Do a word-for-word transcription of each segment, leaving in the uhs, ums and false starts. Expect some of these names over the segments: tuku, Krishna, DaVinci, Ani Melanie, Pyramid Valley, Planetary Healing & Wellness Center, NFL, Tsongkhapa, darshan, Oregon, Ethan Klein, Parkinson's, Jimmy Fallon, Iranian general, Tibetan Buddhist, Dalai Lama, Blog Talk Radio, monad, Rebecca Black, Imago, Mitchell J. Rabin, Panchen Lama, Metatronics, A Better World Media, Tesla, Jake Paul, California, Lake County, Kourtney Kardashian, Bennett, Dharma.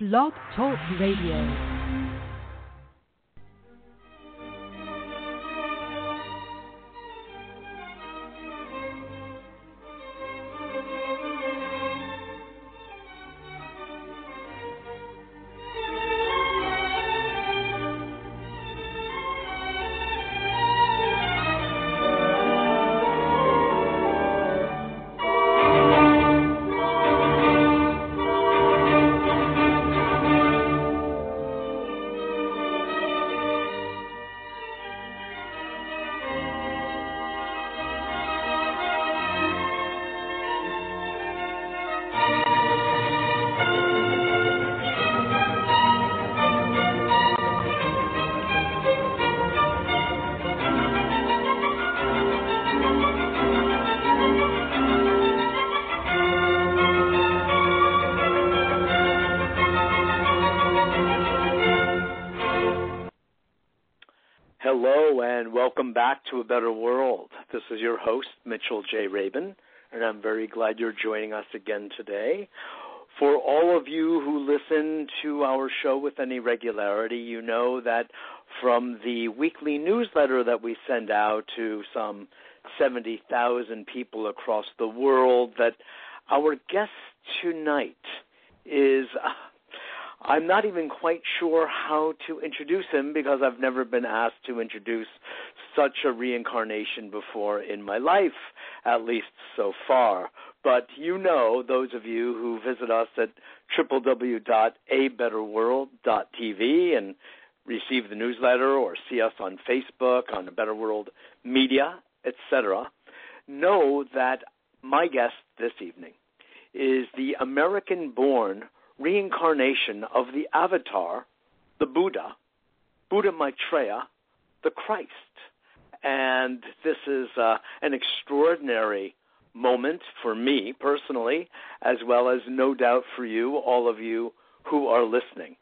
Blog Talk Radio. Welcome back to A Better World. This is your host, Mitchell J. Rabin, and I'm very glad you're joining us again today. For all of you who listen to our show with any regularity, you know that from the weekly newsletter that we send out to some seventy thousand people across the world that our guest tonight is... Uh, I'm not even quite sure how to introduce him because I've never been asked to introduce such a reincarnation before in my life, at least so far. But you know, those of you who visit us at w w w dot a better world dot t v and receive the newsletter or see us on Facebook, on A Better World Media, et cetera, know that my guest this evening is the American-born reincarnation of the Avatar, the Buddha, Buddha Maitreya the Christ. And this is uh, an extraordinary moment for me personally, as well as no doubt for you, all of you who are listening,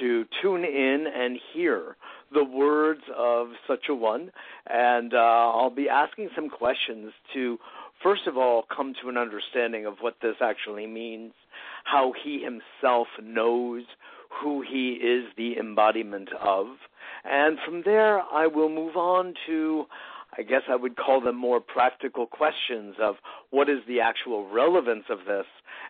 to tune in and hear the words of such a one. And uh, I'll be asking some questions to first of all, come to an understanding of what this actually means, how he himself knows who he is the embodiment of. And from there, I will move on to, I guess I would call them more practical questions of what is the actual relevance of this.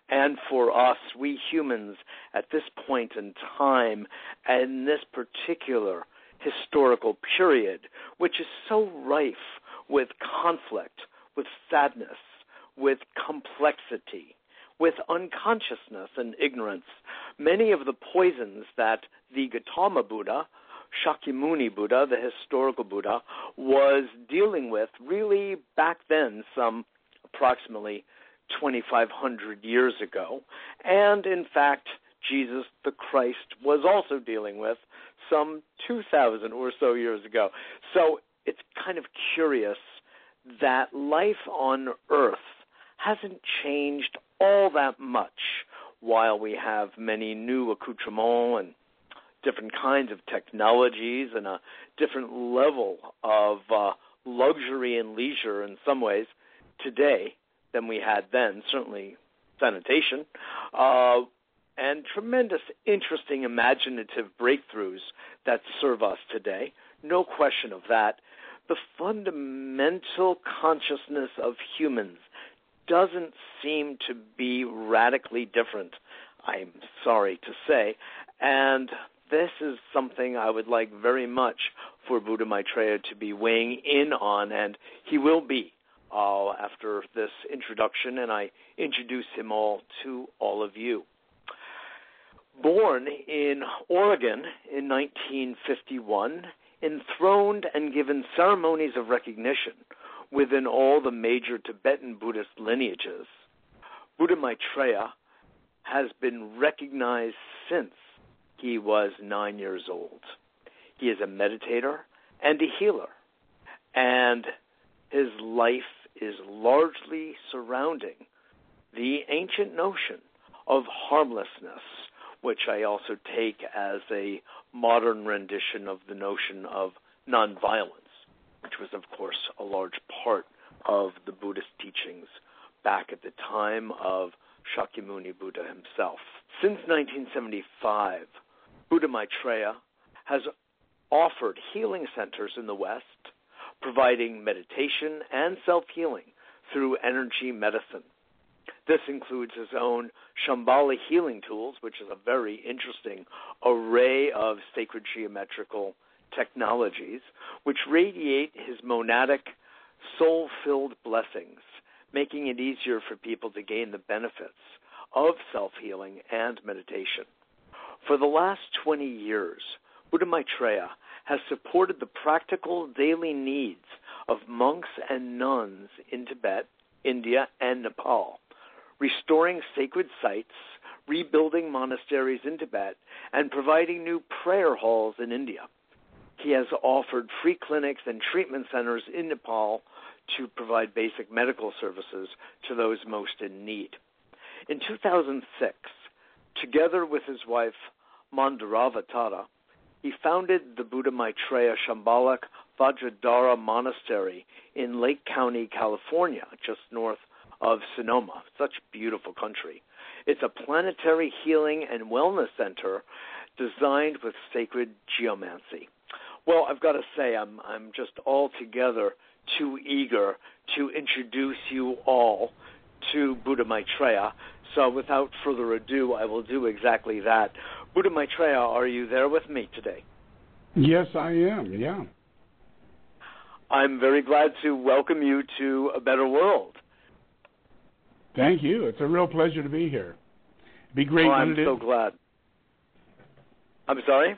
And for us, we humans, at this point in time, and this particular historical period, which is so rife with conflict, with sadness, with complexity, with unconsciousness and ignorance, many of the poisons that the Gautama Buddha, Shakyamuni Buddha, the historical Buddha, was dealing with really back then, some approximately twenty-five hundred years ago. And in fact, Jesus the Christ was also dealing with some two thousand or so years ago. So it's kind of curious that life on Earth hasn't changed all that much while we have many new accoutrements and different kinds of technologies and a different level of uh, luxury and leisure in some ways today than we had then, certainly sanitation, uh, and tremendous interesting imaginative breakthroughs that serve us today, no question of that. The fundamental consciousness of humans doesn't seem to be radically different, I'm sorry to say. And this is something I would like very much for Buddha Maitreya to be weighing in on, and he will be uh, after this introduction, and I introduce him all to all of you. Born in Oregon in nineteen fifty-one, enthroned and given ceremonies of recognition within all the major Tibetan Buddhist lineages, Buddha Maitreya has been recognized since he was nine years old. He is a meditator and a healer, and his life is largely surrounding the ancient notion of harmlessness, which I also take as a modern rendition of the notion of nonviolence, which was, of course, a large part of the Buddhist teachings back at the time of Shakyamuni Buddha himself. Since nineteen seventy-five, Buddha Maitreya has offered healing centers in the West, providing meditation and self-healing through energy medicine. This includes his own Shambhala Healing Tools, which is a very interesting array of sacred geometrical technologies, which radiate his monadic, soul-filled blessings, making it easier for people to gain the benefits of self-healing and meditation. For the last twenty years, Buddha Maitreya has supported the practical daily needs of monks and nuns in Tibet, India, and Nepal, restoring sacred sites, rebuilding monasteries in Tibet, and providing new prayer halls in India. He has offered free clinics and treatment centers in Nepal to provide basic medical services to those most in need. In two thousand six, together with his wife, Mandarava Tara, he founded the Buddha Maitreya Shambhala Vajradhara Monastery in Lake County, California, just north of Sonoma. Such beautiful country. It's a planetary healing and wellness center designed with sacred geomancy. Well, I've got to say, I'm I'm just altogether too eager to introduce you all to Buddha Maitreya. So without further ado, I will do exactly that. Buddha Maitreya, are you there with me today? Yes, I am, yeah. I'm very glad to welcome you to A Better World. Thank you. It's a real pleasure to be here. It'd be great. Oh, I'm so it... glad. I'm sorry?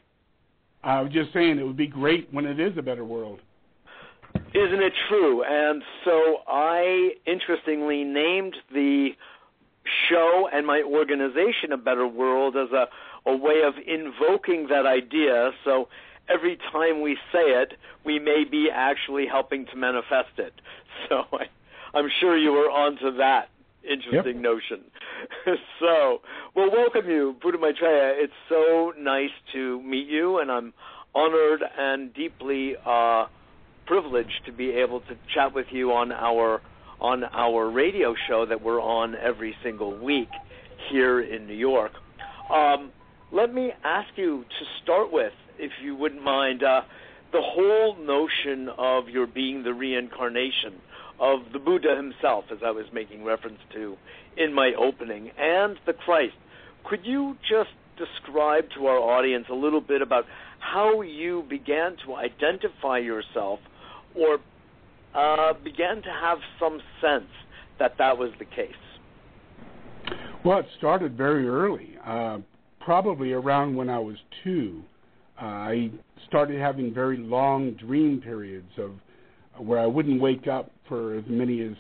I was just saying it would be great when it is a better world. Isn't it true? And so I interestingly named the show and my organization A Better World as a, a way of invoking that idea. So every time we say it, we may be actually helping to manifest it. So I, I'm sure you were onto that interesting yep. notion. So, well, welcome you, Buddha Maitreya. It's so nice to meet you, and I'm honored and deeply uh, privileged to be able to chat with you on our on our radio show that we're on every single week here in New York. Um, let me ask you to start with, if you wouldn't mind, uh, the whole notion of your being the reincarnation of the Buddha himself, as I was making reference to in my opening, and the Christ. Could you just describe to our audience a little bit about how you began to identify yourself or uh, began to have some sense that that was the case? Well, it started very early, uh, probably around when I was two. Uh, I started having very long dream periods of where I wouldn't wake up for as many as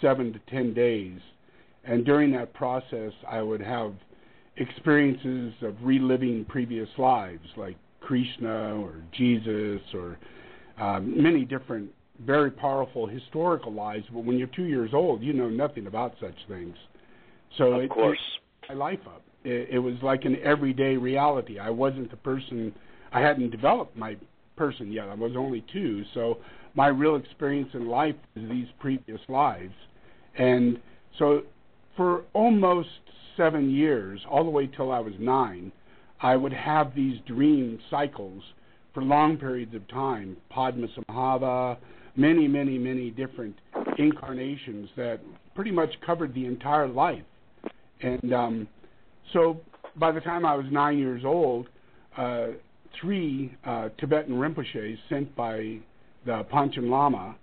seven to ten days. And during that process, I would have experiences of reliving previous lives, like Krishna or Jesus or uh, many different very powerful historical lives. But when you're two years old, you know nothing about such things. So of it course. took my life up. It, it was like an everyday reality. I wasn't the person, I hadn't developed my person yet. I was only two, so my real experience in life is these previous lives. And so for almost seven years, all the way till I was nine, I would have these dream cycles for long periods of time, Padmasambhava, many, many, many different incarnations that pretty much covered the entire life. And um, so by the time I was nine years old, uh, three uh, Tibetan Rinpoches sent by the Panchen Lama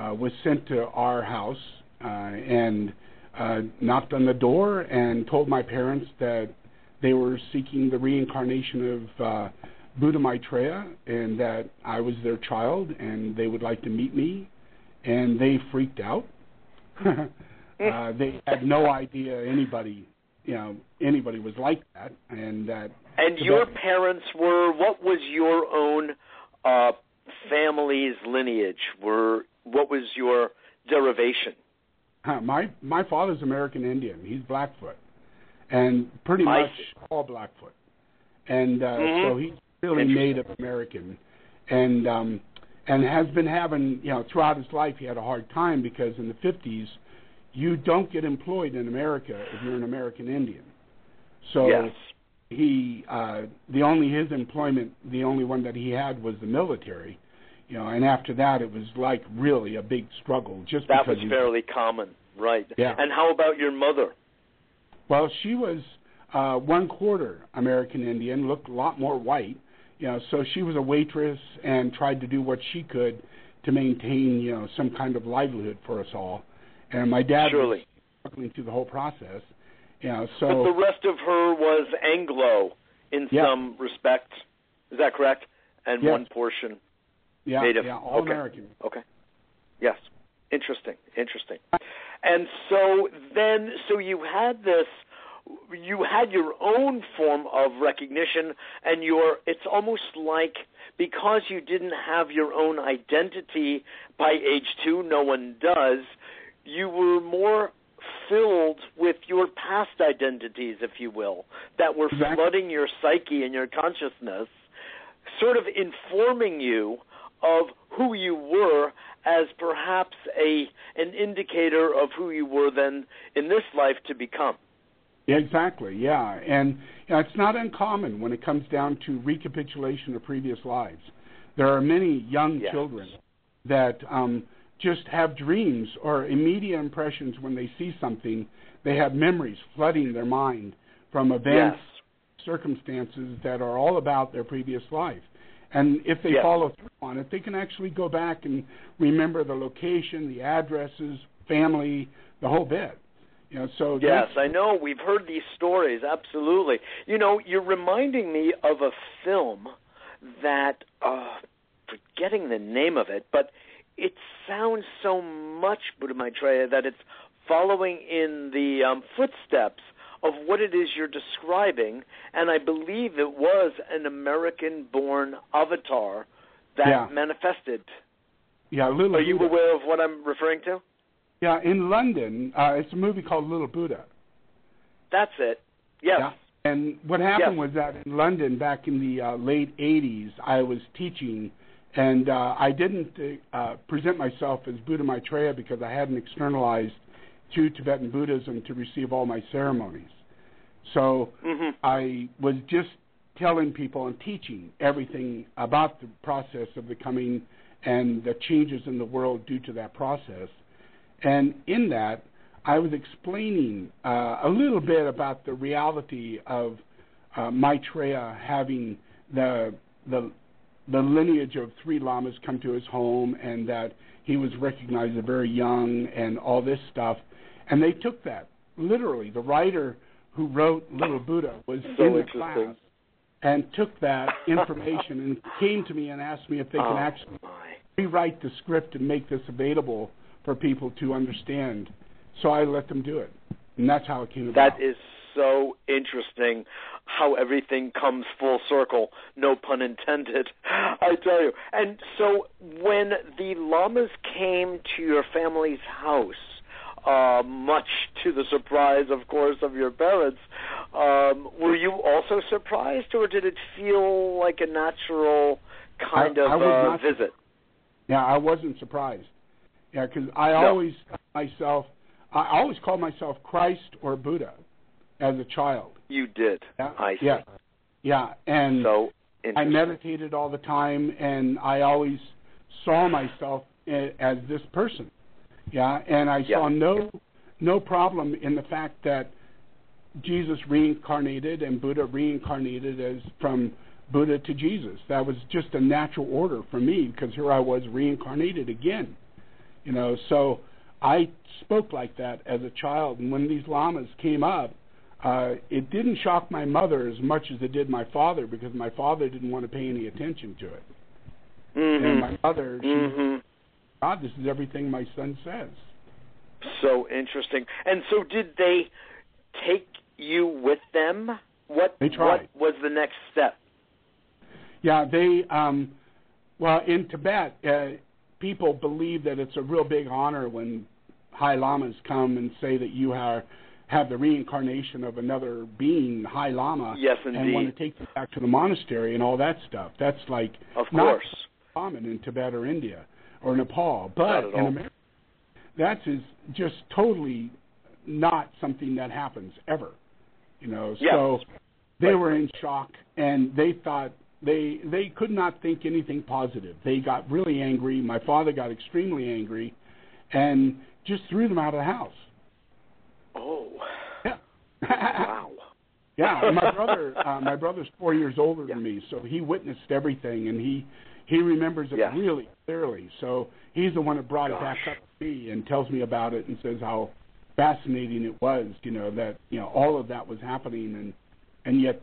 uh, was sent to our house uh, and uh, knocked on the door and told my parents that they were seeking the reincarnation of uh, Buddha Maitreya and that I was their child and they would like to meet me. And they freaked out. uh, they had no idea anybody, you know, anybody was like that. And that. And Tibet- your parents were, what was your own uh family's lineage? Were what was your derivation? Huh, my my father's American Indian. He's Blackfoot, and pretty I much see. all Blackfoot, and uh, mm-hmm. so he's really Native American, and um, and has been having you know throughout his life he had a hard time because in the fifties you don't get employed in America if you're an American Indian. So yes. he, uh, the only his employment, the only one that he had was the military, you know. And after that, it was like really a big struggle. Just that because was fairly common, right? Yeah. And how about your mother? Well, she was uh, one quarter American Indian, looked a lot more white, you know. So she was a waitress and tried to do what she could to maintain, you know, some kind of livelihood for us all. And my dad Surely. was struggling through the whole process. You know, so but the rest of her was Anglo in yeah. some respect. Is that correct? And yes. one portion yeah, Native. Yeah, all okay. American. Okay. Yes. Interesting. Interesting. And so then, so you had this, you had your own form of recognition, and your, it's almost like because you didn't have your own identity by age two, no one does, you were more filled with your past identities, if you will, that were exactly. flooding your psyche and your consciousness, sort of informing you of who you were as perhaps a an indicator of who you were then in this life to become. Exactly, yeah. And you know, it's not uncommon when it comes down to recapitulation of previous lives. There are many young yes. children that um, – just have dreams or immediate impressions when they see something. They have memories flooding their mind from events, yes. circumstances that are all about their previous life. And if they yes. follow through on it, they can actually go back and remember the location, the addresses, family, the whole bit. You know, so yes, I know. We've heard these stories, absolutely. You know, you're reminding me of a film that, uh, forgetting the name of it, but it sounds so much Buddha Maitreya that it's following in the um, footsteps of what it is you're describing, and I believe it was an American-born avatar that yeah. manifested. Yeah, Little Are Buddha. You aware of what I'm referring to? Yeah, in London, uh, it's a movie called Little Buddha. That's it, yes. Yeah. And what happened yes. was that in London back in the uh, late eighties, I was teaching. And uh, I didn't uh, present myself as Buddha Maitreya because I hadn't externalized to Tibetan Buddhism to receive all my ceremonies. So mm-hmm. I was just telling people and teaching everything about the process of becoming and the changes in the world due to that process. And in that, I was explaining uh, a little bit about the reality of uh, Maitreya having the the the lineage of three lamas come to his home, and that he was recognized as very young and all this stuff. And they took that literally. The writer who wrote Little Buddha was so in the class and took that information and came to me and asked me if they oh, could actually my. rewrite the script and make this available for people to understand. So I let them do it. And that's how it came that about. That is so interesting, how everything comes full circle, no pun intended, I tell you. And so when the lamas came to your family's house, uh, much to the surprise, of course, of your parents, um, were you also surprised, or did it feel like a natural kind I, of I uh, not, visit? Yeah, I wasn't surprised. Yeah, because I no. always myself, I always called myself Christ or Buddha as a child. You did. Yeah. I see. Yeah. yeah. And so I meditated all the time, and I always saw myself as this person. Yeah. And I yeah. saw no no problem in the fact that Jesus reincarnated and Buddha reincarnated as from Buddha to Jesus. That was just a natural order for me, because here I was reincarnated again. You know, so I spoke like that as a child, and when these lamas came up, Uh, it didn't shock my mother as much as it did my father, because my father didn't want to pay any attention to it. Mm-hmm. And my mother, she mm-hmm. said, God, this is everything my son says. So interesting. And so did they take you with them? What, they tried. What was the next step? Yeah, they, um, well, in Tibet, uh, people believe that it's a real big honor when high lamas come and say that you are have the reincarnation of another being, High Lama, yes, and want to take them back to the monastery and all that stuff. That's like of course. Not common in Tibet or India or Nepal, but in America, that is just totally not something that happens ever, you know. Yeah. So they were in shock, and they thought they they could not think anything positive. They got really angry. My father got extremely angry, and just threw them out of the house. Oh. Yeah. Wow. Yeah, my brother, uh, my brother's four years older yeah. than me, so he witnessed everything, and he, he remembers it yeah. really clearly. So he's the one that brought Gosh. it back up to me and tells me about it and says how fascinating it was, you know, that, you know, all of that was happening, and and yet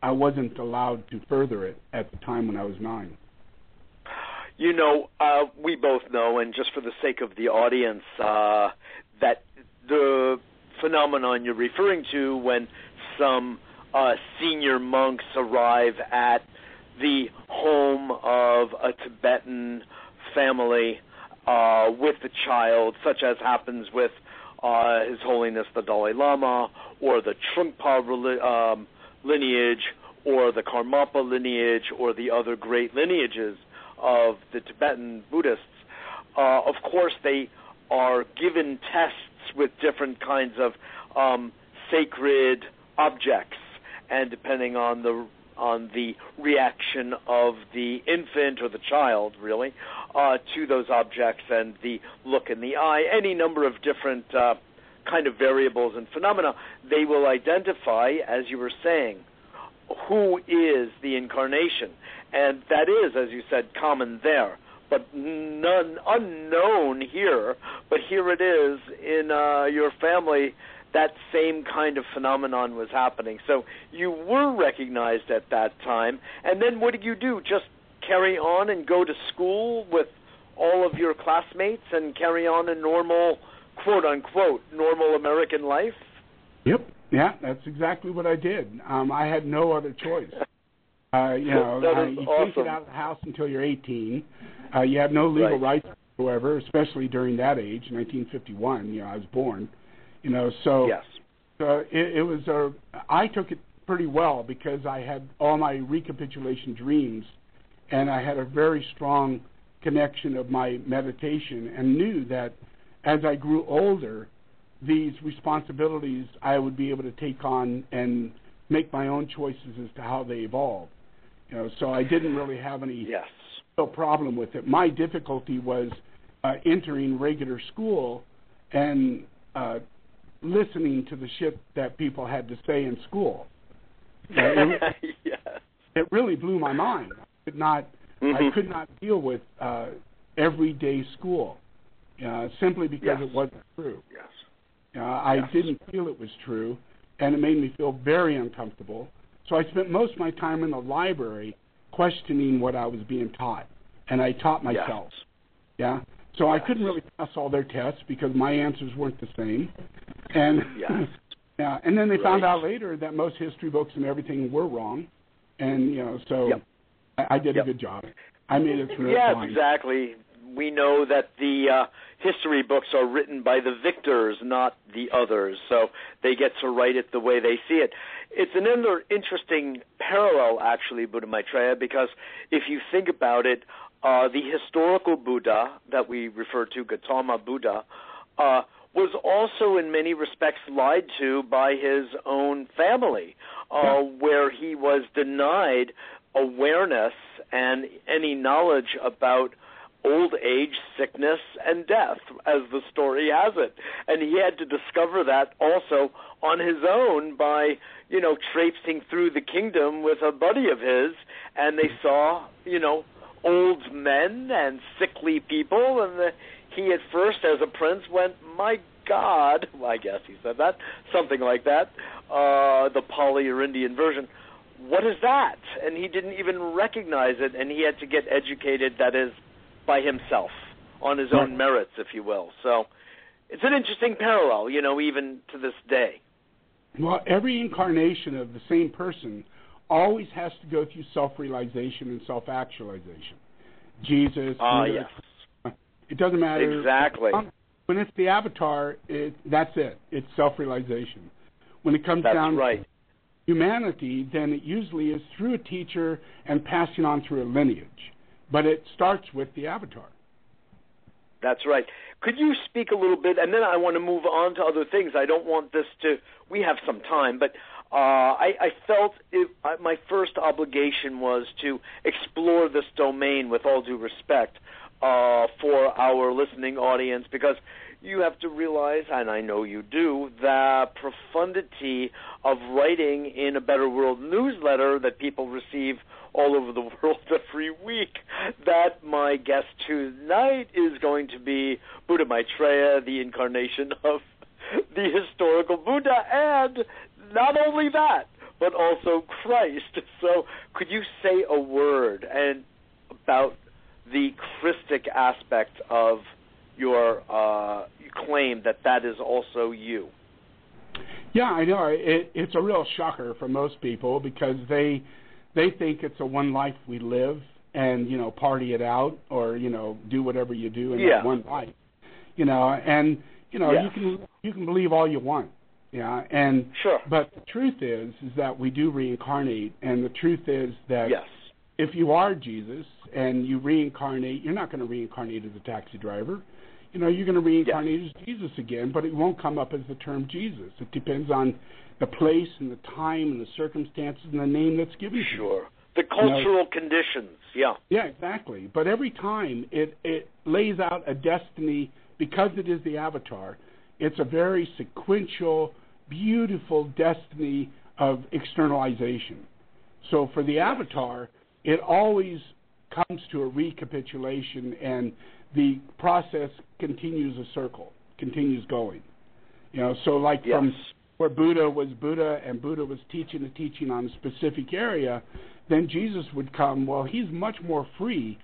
I wasn't allowed to further it at the time when I was nine. You know, uh, we both know, and just for the sake of the audience, uh, that the phenomenon you're referring to when some uh, senior monks arrive at the home of a Tibetan family uh, with the child, such as happens with uh, His Holiness the Dalai Lama or the Trungpa um, lineage or the Karmapa lineage or the other great lineages of the Tibetan Buddhists. Uh, of course, they are given tests with different kinds of um, sacred objects, and depending on the on the reaction of the infant or the child, really, uh, to those objects and the look in the eye, any number of different uh, kind of variables and phenomena, they will identify, as you were saying, who is the incarnation. And that is, as you said, common there, but none unknown here. But here it is in uh, your family. That same kind of phenomenon was happening. So you were recognized at that time. And then what did you do? Just carry on and go to school with all of your classmates and carry on a normal, quote-unquote, normal American life? Yep. Yeah, that's exactly what I did. Um, I had no other choice. Uh, you know, that is uh, you awesome. Can't get out of the house until you're eighteen. Uh, you have no legal right. rights whatsoever, especially during that age, nineteen fifty-one, you know, I was born. You know, so yes. uh, it, it was a, I took it pretty well because I had all my recapitulation dreams, and I had a very strong connection of my meditation, and knew that as I grew older, these responsibilities I would be able to take on and make my own choices as to how they evolved. You know, so I didn't really have any yes. real problem with it. My difficulty was uh, entering regular school and uh, listening to the shit that people had to say in school. It, yes. it really blew my mind. I could not, mm-hmm. I could not deal with uh, everyday school uh, simply because yes. it wasn't true. Yes. Uh, I yes. didn't feel it was true, and it made me feel very uncomfortable. So I spent most of my time in the library questioning what I was being taught, and I taught myself. Yes. Yeah. So yes. I couldn't really pass all their tests because my answers weren't the same. And yes. yeah, and then they right. found out later that most history books and everything were wrong, and you know, so yep. I, I did yep. a good job. I made it through. Yeah, exactly. We know that the uh, history books are written by the victors, not the others, so they get to write it the way they see it. It's another interesting parallel, actually, Buddha Maitreya, because if you think about it, uh, the historical Buddha that we refer to, Gautama Buddha, uh, was also in many respects lied to by his own family, uh, where he was denied awareness and any knowledge about old age, sickness, and death, as the story has it. And he had to discover that also on his own by, you know, traipsing through the kingdom with a buddy of his, and they saw, you know, old men and sickly people, and the he at first, as a prince, went, my God, well, I guess he said that, something like that, uh, the Pali or Indian version, what is that? And he didn't even recognize it, and he had to get educated, that is, by himself, on his own merits, if you will. So it's an interesting parallel, you know, even to this day. Well, every incarnation of the same person always has to go through self-realization and self-actualization. Jesus, Ah, uh, yes. It doesn't matter. Exactly. When it's the avatar, it, that's it. It's self-realization. When it comes that's down right. to humanity, then it usually is through a teacher and passing on through a lineage. But it starts with the avatar. That's right. Could you speak a little bit, and then I want to move on to other things. I don't want this to, we have some time, but uh, I, I felt it, I, my first obligation was to explore this domain with all due respect uh, for our listening audience, because you have to realize, and I know you do, the profundity of writing in a Better World newsletter that people receive all over the world every week, that my guest tonight is going to be Buddha Maitreya, the incarnation of the historical Buddha, and not only that, but also Christ. So could you say a word and about the Christic aspect of your uh, claim that that is also you? Yeah, I know. It, it's a real shocker for most people, because they... They think it's a one life we live, and, you know, party it out, or, you know, do whatever you do in yeah. that one life, you know, and, you know, yeah. you can you can believe all you want, yeah, and sure. But the truth is is that we do reincarnate, and the truth is that yes. if you are Jesus and you reincarnate, you're not going to reincarnate as a taxi driver, you know, you're going to reincarnate yes. as Jesus again, but it won't come up as the term Jesus. It depends on the place and the time and the circumstances and the name that's given to you. Sure. The cultural you know, conditions, yeah. Yeah, exactly. But every time it, it lays out a destiny, because it is the avatar, it's a very sequential, beautiful destiny of externalization. So for the avatar, it always comes to a recapitulation, and the process continues a circle, continues going. You know, so like yes. from... where Buddha was Buddha and Buddha was teaching a teaching on a specific area, then Jesus would come. Well, he's much more free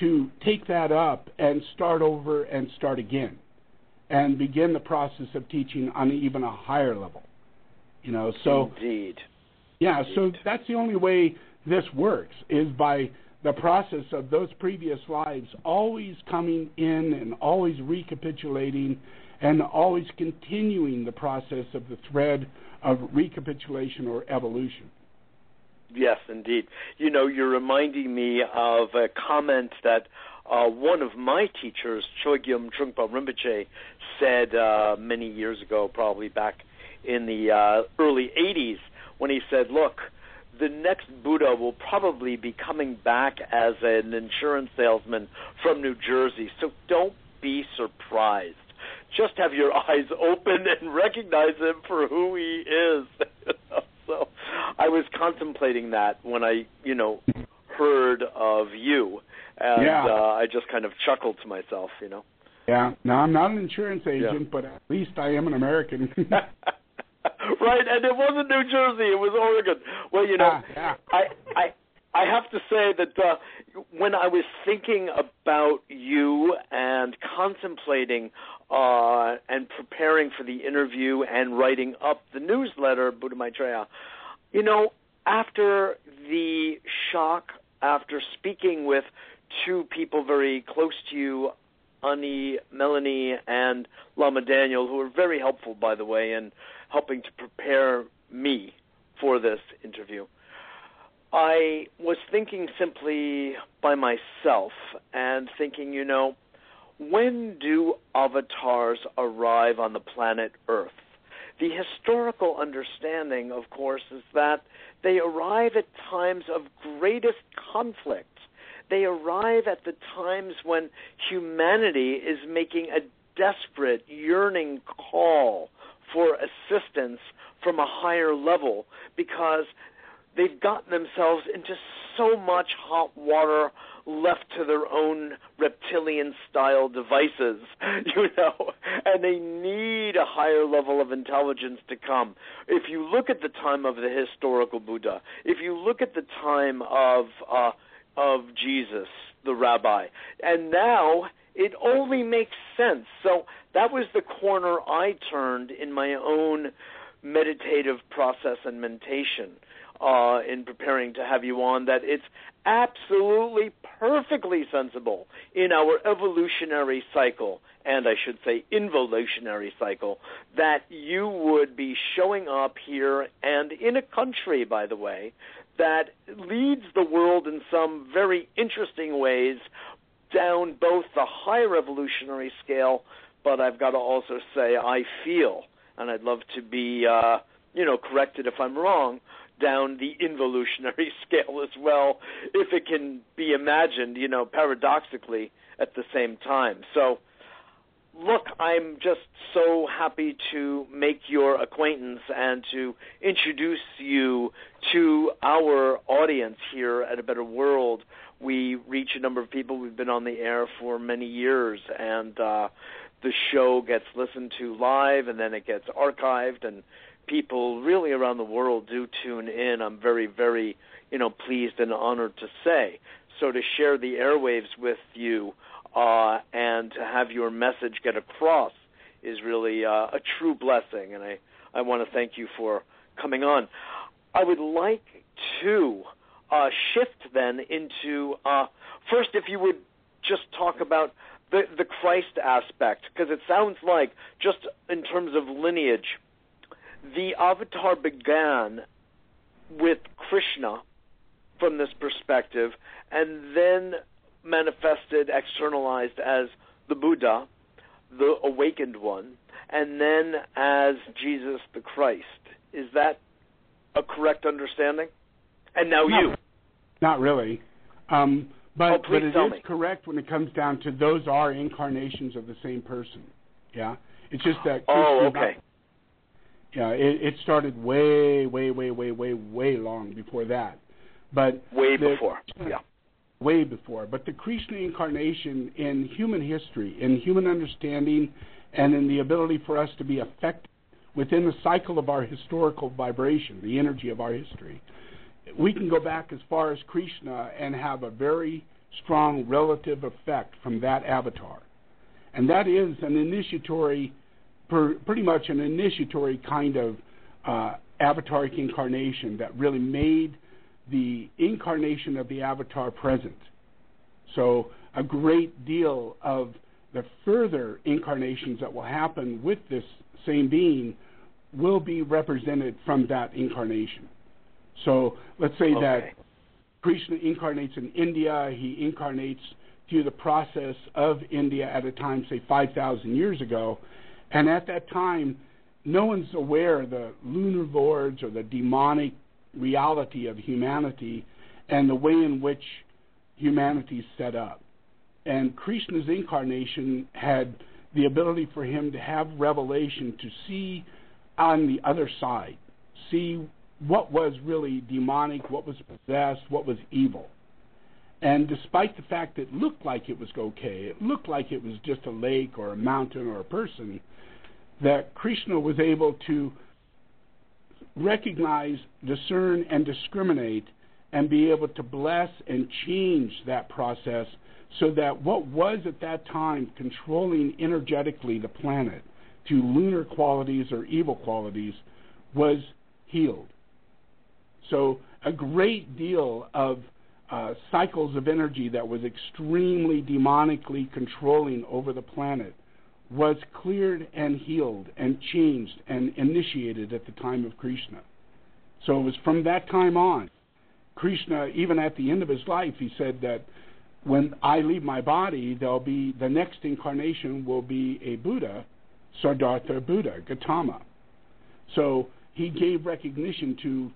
to take that up and start over and start again and begin the process of teaching on even a higher level. You know, so... Indeed. Yeah, Indeed. So that's the only way this works, is by the process of those previous lives always coming in and always recapitulating and always continuing the process of the thread of recapitulation or evolution. Yes, indeed. You know, you're reminding me of a comment that uh, one of my teachers, Chögyam Trungpa Rinpoche, said uh, many years ago, probably back in the uh, early eighties, when he said, look, the next Buddha will probably be coming back as an insurance salesman from New Jersey, so don't be surprised. Just have your eyes open and recognize him for who he is. So I was contemplating that when I, you know, heard of you, and yeah. uh, I just kind of chuckled to myself, you know. Yeah. No, I'm not an insurance agent, yeah. but at least I am an American. Right, and it wasn't New Jersey; it was Oregon. Well, you know, ah, yeah. I, I, I have to say that uh, when I was thinking about you and contemplating uh, and preparing for the interview and writing up the newsletter, Buddha Maitreya, you know, after the shock, after speaking with two people very close to you, Ani Melanie and Lama Daniel, who were very helpful, by the way, in helping to prepare me for this interview, I was thinking simply by myself and thinking, you know, when do avatars arrive on the planet Earth? The historical understanding, of course, is that they arrive at times of greatest conflict. They arrive at the times when humanity is making a desperate, yearning call for assistance from a higher level, because they've gotten themselves into so much hot water, left to their own reptilian-style devices, you know, and they need a higher level of intelligence to come. If you look at the time of the historical Buddha, if you look at the time of uh, of Jesus, the rabbi, and now it only makes sense. So that was the corner I turned in my own meditative process and mentation. Uh, in preparing to have you on, that it's absolutely perfectly sensible in our evolutionary cycle, and I should say involutionary cycle, that you would be showing up here and in a country, by the way, that leads the world in some very interesting ways, down both the high revolutionary scale, but I've got to also say I feel, and I'd love to be, uh, you know, corrected if I'm wrong, down the involutionary scale as well, if it can be imagined, you know, paradoxically at the same time. So, look, I'm just so happy to make your acquaintance and to introduce you to our audience here at A Better World. We reach a number of people. We've been on the air for many years, and uh, the show gets listened to live, and then it gets archived, and people really around the world do tune in. I'm very, very, you know, pleased and honored to say. So to share the airwaves with you Uh, and to have your message get across is really uh, a true blessing, and I, I want to thank you for coming on. I would like to uh, shift then into, uh, first, if you would just talk about the, the Christ aspect, because it sounds like, just in terms of lineage, the Avatar began with Krishna from this perspective, and then manifested, externalized as the Buddha, the awakened one, and then as Jesus the Christ. Is that a correct understanding? And now no, you. Not really. Um, but oh, but it is me. correct when it comes down to those are incarnations of the same person. Yeah? It's just that... Oh, okay. Not, yeah, it, it started way, way, way, way, way, way long before that. But Way the, before, yeah. way before, but the Krishna incarnation in human history, in human understanding, and in the ability for us to be affected within the cycle of our historical vibration, the energy of our history, we can go back as far as Krishna and have a very strong relative effect from that avatar. And that is an initiatory, per, pretty much an initiatory kind of uh, avataric incarnation that really made the incarnation of the avatar present. So a great deal of the further incarnations that will happen with this same being will be represented from that incarnation. So let's say okay. that Krishna incarnates in India, he incarnates through the process of India at a time, say five thousand years ago, and at that time, no one's aware of the lunar lords or the demonic reality of humanity and the way in which humanity is set up. And Krishna's incarnation had the ability for him to have revelation, to see on the other side, see what was really demonic, what was possessed, what was evil. And despite the fact it looked like it was okay, it looked like it was just a lake or a mountain or a person, that Krishna was able to recognize, discern, and discriminate, and be able to bless and change that process so that what was at that time controlling energetically the planet through lunar qualities or evil qualities was healed. So a great deal of uh, cycles of energy that was extremely demonically controlling over the planet was cleared and healed and changed and initiated at the time of Krishna. So it was from that time on. Krishna, even at the end of his life, he said that when I leave my body, there'll be the next incarnation will be a Buddha, Siddhartha Buddha, Gautama. So he gave recognition to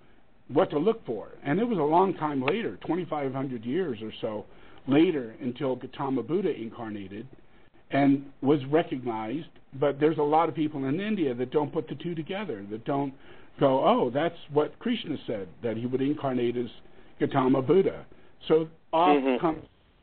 what to look for. And it was a long time later, twenty-five hundred years or so later, until Gautama Buddha incarnated and was recognized, but there's a lot of people in India that don't put the two together, that don't go, oh, that's what Krishna said, that he would incarnate as Gautama Buddha. So off mm-hmm. come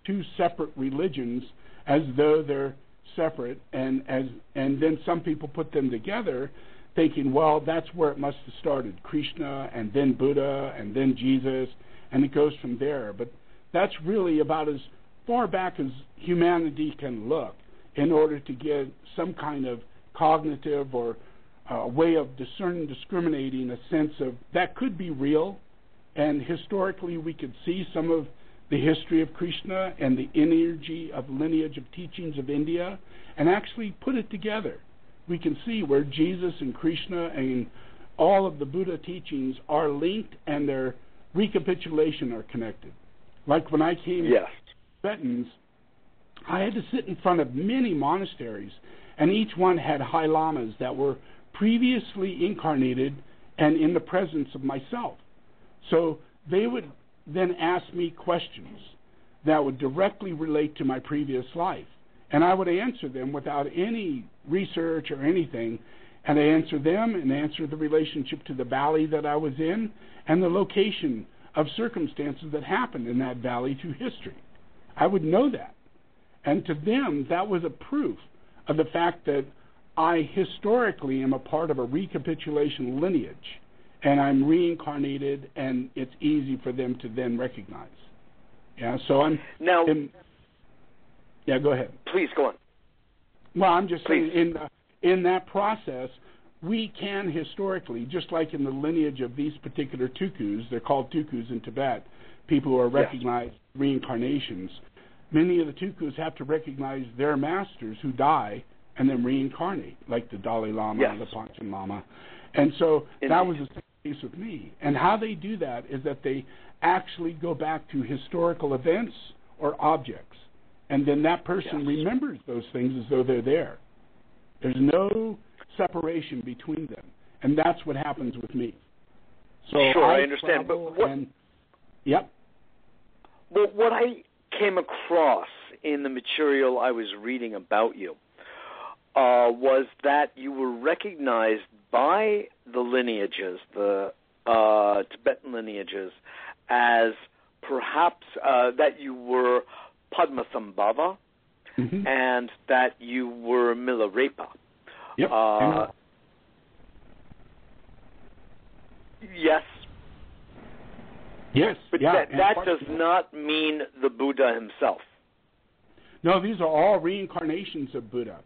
two separate religions as though they're separate, and as and then some people put them together thinking, well, that's where it must have started, Krishna and then Buddha and then Jesus, and it goes from there. But that's really about as far back as humanity can look in order to get some kind of cognitive or uh, way of discerning, discriminating, a sense of that could be real. And historically, we could see some of the history of Krishna and the energy of lineage of teachings of India and actually put it together. We can see where Jesus and Krishna and all of the Buddha teachings are linked and their recapitulation are connected. Like when I came yes. to Tibetans, I had to sit in front of many monasteries, and each one had high lamas that were previously incarnated and in the presence of myself. So they would then ask me questions that would directly relate to my previous life, and I would answer them without any research or anything, and I answered them and answered the relationship to the valley that I was in and the location of circumstances that happened in that valley through history. I would know that. And to them, that was a proof of the fact that I historically am a part of a recapitulation lineage, and I'm reincarnated, and it's easy for them to then recognize. Yeah, so I'm... Now, in, yeah, go ahead. Please, go on. Well, I'm just please. saying in, the, in that process, we can historically, just like in the lineage of these particular tukus, they're called tukus in Tibet, people who are recognized yes. reincarnations, many of the tukus have to recognize their masters who die and then reincarnate, like the Dalai Lama yes. and the Panchen Lama. And so Indeed. that was the same case with me. And how they do that is that they actually go back to historical events or objects, and then that person yes. remembers those things as though they're there. There's no separation between them, and that's what happens with me. So sure, I, I understand. But what, and, yep. Well, what I came across in the material I was reading about you uh, was that you were recognized by the lineages, the uh, Tibetan lineages, as perhaps uh, that you were Padmasambhava mm-hmm. and that you were Milarepa. Yep. Uh, yes. Yes. But yeah, that, that does not mean the Buddha himself. No, these are all reincarnations of Buddha.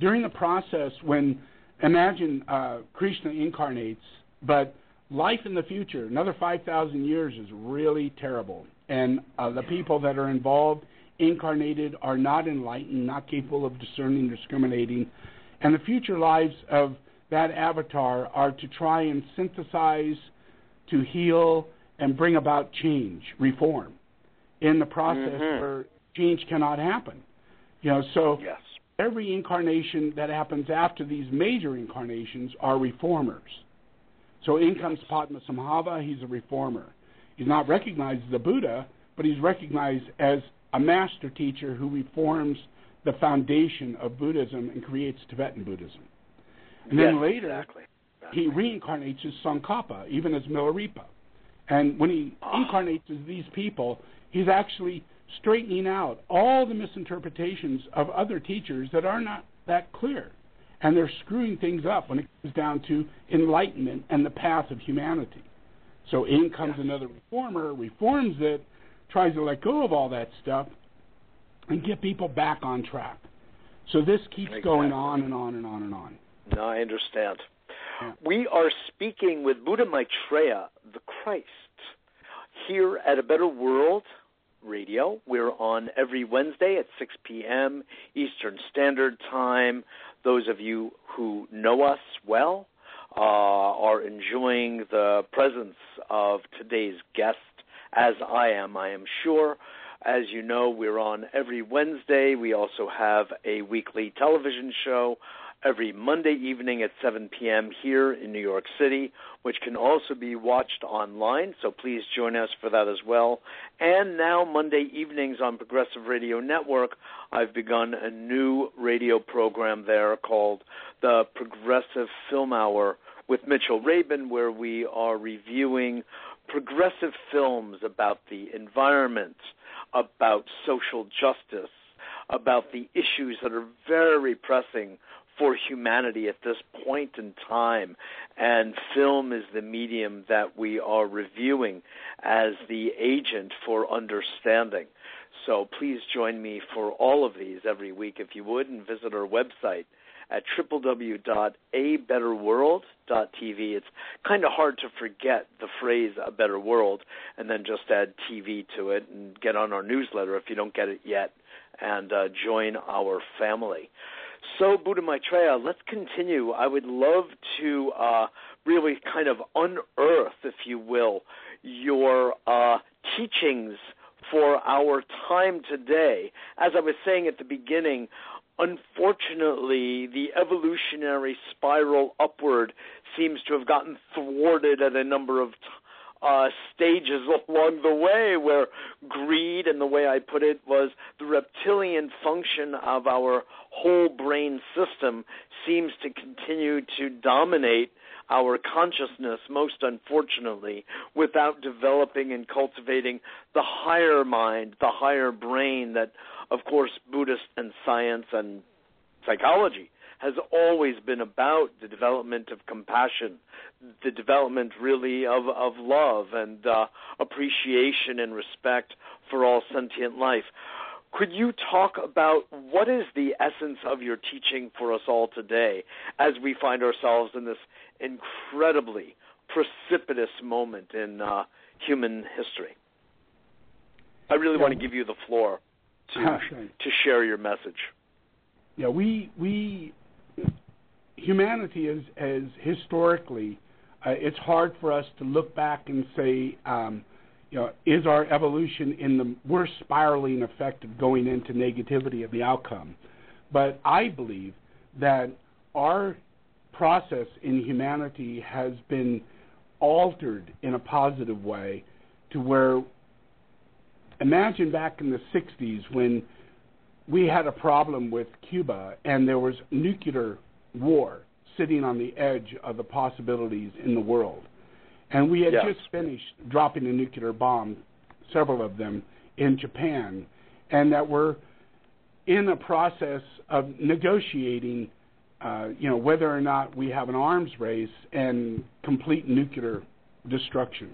During the process when, imagine uh, Krishna incarnates, but life in the future, another five thousand years is really terrible. And uh, the people that are involved, incarnated, are not enlightened, not capable of discerning, discriminating. And the future lives of that avatar are to try and synthesize, to heal, and bring about change, reform, in the process mm-hmm. where change cannot happen. You know, so yes. every incarnation that happens after these major incarnations are reformers. So in comes Padmasambhava, he's a reformer. He's not recognized as the Buddha, but he's recognized as a master teacher who reforms the foundation of Buddhism and creates Tibetan Buddhism. And yes, then later, exactly. Exactly. he reincarnates as Tsongkhapa, even as Milarepa. And when he oh. incarnates as these people, he's actually straightening out all the misinterpretations of other teachers that are not that clear. And they're screwing things up when it comes down to enlightenment and the path of humanity. So in comes yes. another reformer, reforms it, tries to let go of all that stuff, and get people back on track. So this keeps exactly. going on and on and on and on. No, I understand. Yeah. We are speaking with Buddha Maitreya the Christ here at A Better World Radio. We're on every Wednesday at six p.m. Eastern Standard Time. Those of you who know us well uh, are enjoying the presence of today's guest, as I am, I am sure. As you know, we're on every Wednesday. We also have a weekly television show every Monday evening at seven p.m. here in New York City, which can also be watched online, so please join us for that as well. And now Monday evenings on Progressive Radio Network, I've begun a new radio program there called the Progressive Film Hour with Mitchell Rabin, where we are reviewing progressive films about the environment, about social justice, about the issues that are very pressing for humanity at this point in time. And film is the medium that we are reviewing as the agent for understanding. So please join me for all of these every week, if you would, and visit our website at w w w dot a better world dot t v. It's kind of hard to forget the phrase A Better World and then just add T V to it, and get on our newsletter if you don't get it yet, and uh, join our family. So, Buddha Maitreya, let's continue. I would love to uh, really kind of unearth, if you will, your uh, teachings for our time today. As I was saying at the beginning, unfortunately, the evolutionary spiral upward seems to have gotten thwarted at a number of t- uh, stages along the way, where greed, and the way I put it was the reptilian function of our whole brain system, seems to continue to dominate our consciousness, most unfortunately, without developing and cultivating the higher mind, the higher brain that, of course, Buddhist and science and psychology has always been about: the development of compassion, the development really of, of love and uh, appreciation and respect for all sentient life. Could you talk about what is the essence of your teaching for us all today as we find ourselves in this incredibly precipitous moment in uh, human history? I really yeah. want to give you the floor to ah, sure. to share your message. Yeah, we we humanity is as historically, uh, it's hard for us to look back and say, Um, You know, is our evolution in the we're spiraling effect of going into negativity of the outcome. But I believe that our process in humanity has been altered in a positive way to where, imagine back in the sixties when we had a problem with Cuba and there was nuclear war sitting on the edge of the possibilities in the world. And we had yes. just finished dropping a nuclear bomb, several of them, in Japan, and that we're in a process of negotiating, uh, you know, whether or not we have an arms race and complete nuclear destruction.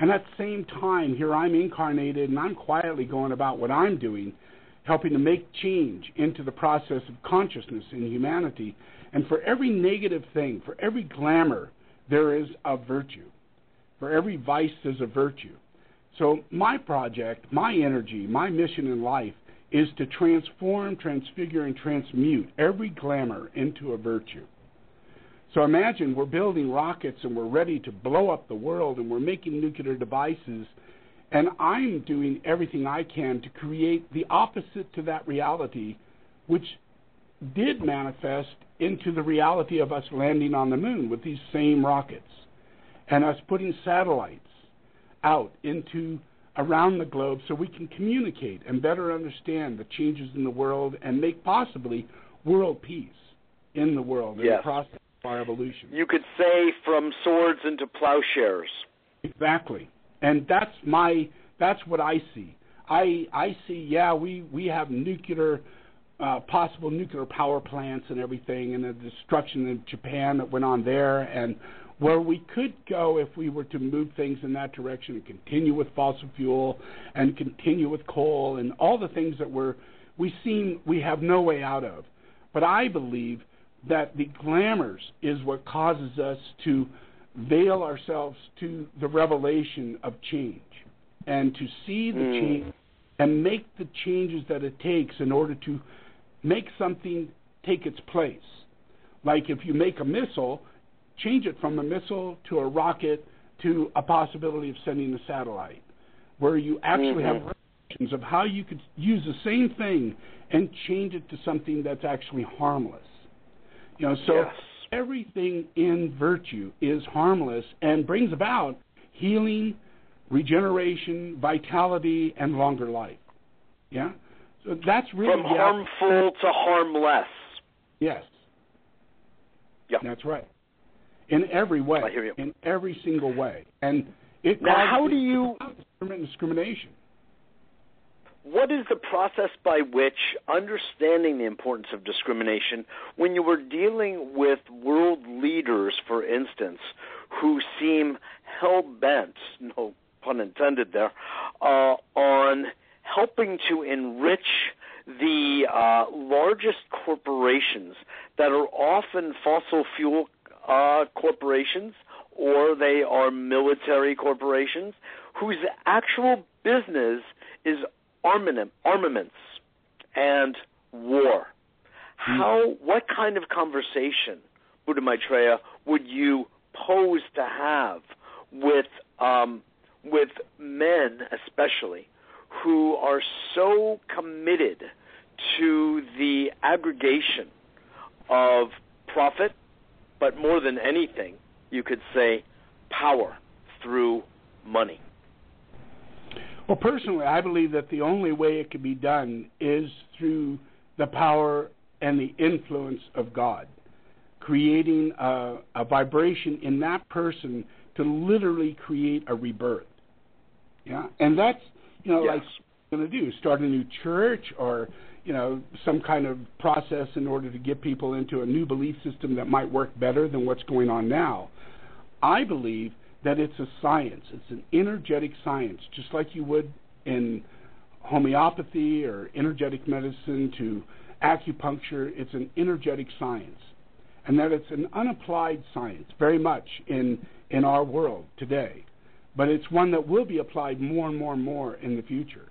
And at the same time, here I'm incarnated, and I'm quietly going about what I'm doing, helping to make change into the process of consciousness in humanity. And for every negative thing, for every glamour, there is a virtue. For every vice, there's a virtue. So my project, my energy, my mission in life is to transform, transfigure, and transmute every glamour into a virtue. So imagine we're building rockets and we're ready to blow up the world and we're making nuclear devices, and I'm doing everything I can to create the opposite to that reality, which did manifest into the reality of us landing on the moon with these same rockets and us putting satellites out into around the globe so we can communicate and better understand the changes in the world and make possibly world peace in the world yes. in the process of our evolution. You could say from swords into plowshares. Exactly. And that's my that's what I see. I I see, yeah, we, we have nuclear Uh, possible nuclear power plants and everything, and the destruction in Japan that went on there, and where we could go if we were to move things in that direction and continue with fossil fuel and continue with coal and all the things that we're, we seem we have no way out of. But I believe that the glamours is what causes us to veil ourselves to the revelation of change and to see the mm. change and make the changes that it takes in order to make something take its place. Like if you make a missile, change it from a missile to a rocket to a possibility of sending a satellite, where you actually mm-hmm. have revelations of how you could use the same thing and change it to something that's actually harmless. You know, so yes. everything in virtue is harmless and brings about healing, regeneration, vitality, and longer life. Yeah? So that's really from harmful to harmless. Yes. Yeah. That's right. In every way. I hear you. In every single way. And it now, how do you discrimination? What is the process by which, understanding the importance of discrimination, when you were dealing with world leaders, for instance, who seem hell-bent, no pun intended there, uh, on helping to enrich the uh, largest corporations that are often fossil fuel uh, corporations, or they are military corporations, whose actual business is armaments and war. How? What kind of conversation, Buddha Maitreya, would you pose to have with um, with men especially who are so committed to the aggregation of profit, but more than anything, you could say power through money. Well, personally, I believe that the only way it can be done is through the power and the influence of God, creating a, a vibration in that person to literally create a rebirth. Yeah, and that's, you know, yes. like going to do, start a new church or, you know, some kind of process in order to get people into a new belief system that might work better than what's going on now. I believe that it's a science. It's an energetic science, just like you would in homeopathy or energetic medicine to acupuncture. It's an energetic science, and that it's an unapplied science very much in in our world today, but it's one that will be applied more and more and more in the future.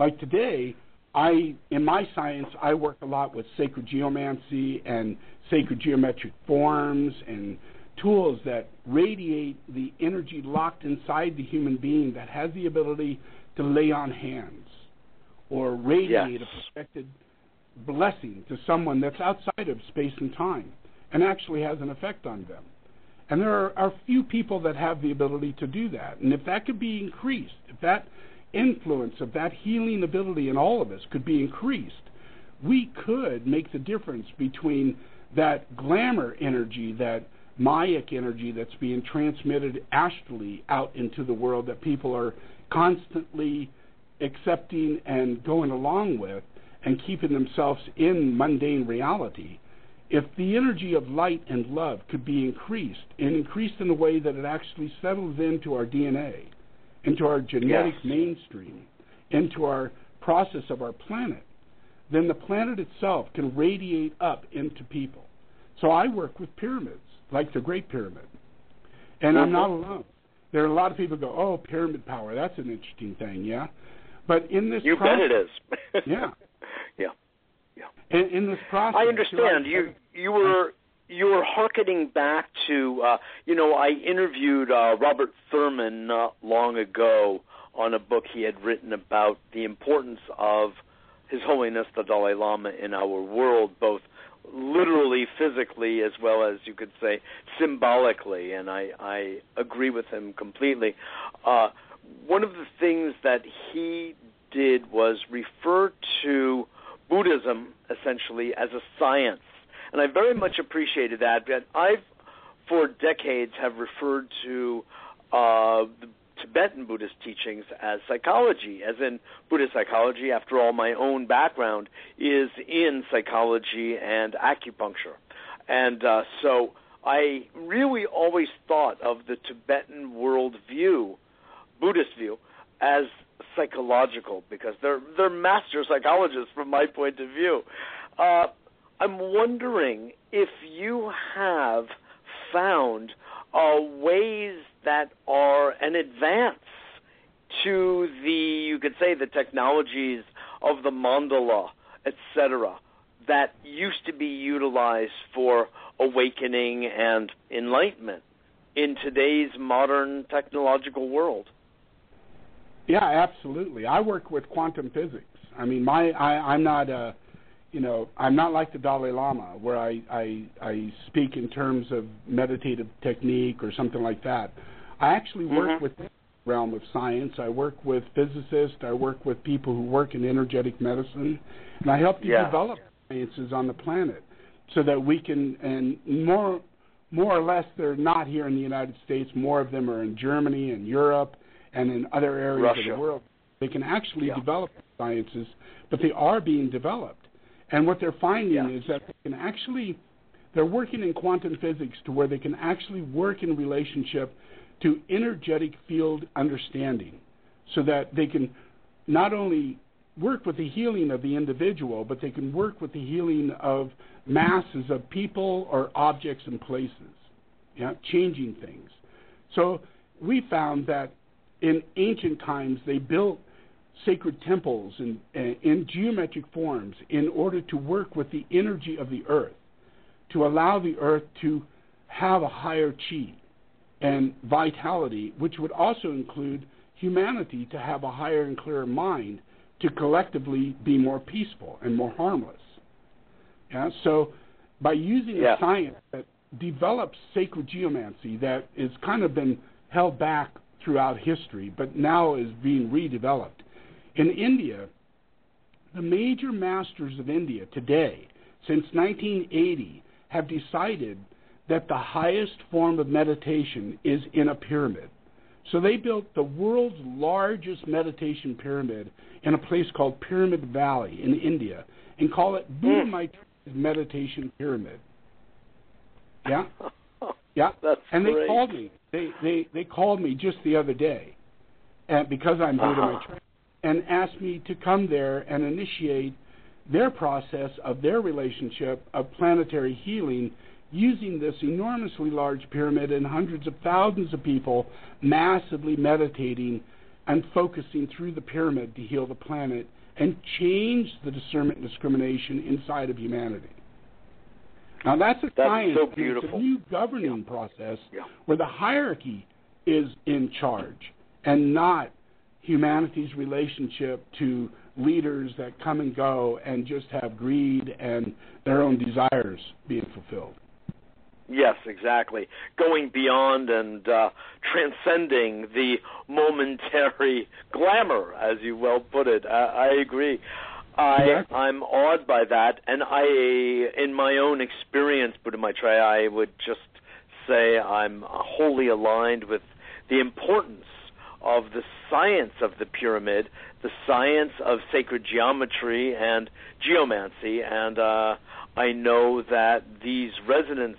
Like today, I in my science, I work a lot with sacred geomancy and sacred geometric forms and tools that radiate the energy locked inside the human being that has the ability to lay on hands or radiate yes. a perfected blessing to someone that's outside of space and time and actually has an effect on them. And there are, are few people that have the ability to do that. And if that could be increased, if that influence of that healing ability in all of us could be increased, we could make the difference between that glamour energy, that Mayic energy that's being transmitted astrally out into the world that people are constantly accepting and going along with and keeping themselves in mundane reality. If the energy of light and love could be increased, and increased in a way that it actually settles into our D N A, into our genetic yes. mainstream, into our process of our planet, then the planet itself can radiate up into people. So I work with pyramids, like the Great Pyramid. And I'm not alone. There are a lot of people who go, oh, pyramid power, that's an interesting thing, yeah? But in this you process... You bet it is. yeah. Yeah. Yeah. In, in this process... I understand. You you were you were hearkening back to, uh, you know, I interviewed uh, Robert Thurman not long ago on a book he had written about the importance of His Holiness the Dalai Lama in our world, both literally, physically, as well as, you could say, symbolically, and I, I agree with him completely. Uh, one of the things that he did was refer to Buddhism, essentially, as a science, and I very much appreciated that. But I've, for decades, have referred to uh, the Tibetan Buddhist teachings as psychology, as in Buddhist psychology. After all, my own background is in psychology and acupuncture. And uh, so I really always thought of the Tibetan world view, Buddhist view, as psychological because they're, they're master psychologists from my point of view. Uh, I'm wondering if you have found uh, ways that are an advance to the, you could say, the technologies of the mandala, et cetera, that used to be utilized for awakening and enlightenment in today's modern technological world. Yeah, absolutely. I work with quantum physics. I mean, my I, I'm not a, you know, I'm not like the Dalai Lama, where I, I I speak in terms of meditative technique or something like that. I actually work mm-hmm. with the realm of science. I work with physicists. I work with people who work in energetic medicine. And I help to yeah. develop sciences on the planet so that we can, and more, more or less they're not here in the United States. More of them are in Germany and Europe and in other areas Russia. Of the world. They can actually yeah. develop sciences, but they are being developed. And what they're finding yeah. is that they can actually, they're working in quantum physics to where they can actually work in relationship to energetic field understanding so that they can not only work with the healing of the individual, but they can work with the healing of masses of people or objects and places, yeah, changing things. So we found that in ancient times they built sacred temples in, in geometric forms in order to work with the energy of the earth, to allow the earth to have a higher chi, and vitality, which would also include humanity to have a higher and clearer mind to collectively be more peaceful and more harmless. Yeah? So by using yeah. a science that develops sacred geomancy that has kind of been held back throughout history but now is being redeveloped, in India, the major masters of India today, since nineteen eighty, have decided that the highest form of meditation is in a pyramid. So they built the world's largest meditation pyramid in a place called Pyramid Valley in India and call it Buddha Maitreya's Meditation Pyramid. Yeah? Yeah. That's and they great. called me. They, they, they called me just the other day and because I'm Buddha uh-huh. Maitreya and asked me to come there and initiate their process of their relationship of planetary healing using this enormously large pyramid and hundreds of thousands of people massively meditating and focusing through the pyramid to heal the planet and change the discernment and discrimination inside of humanity. Now, that's a that's science. So beautiful. It's a new governing yeah. process yeah. where the hierarchy is in charge and not humanity's relationship to leaders that come and go and just have greed and their own desires being fulfilled. Yes, exactly. Going beyond and uh, transcending the momentary glamour, as you well put it. I, I agree. I, exactly. I'm awed by that. And I, in my own experience, Buddha Maitreya, I would just say I'm wholly aligned with the importance of the science of the pyramid, the science of sacred geometry and geomancy. And uh, I know that these resonance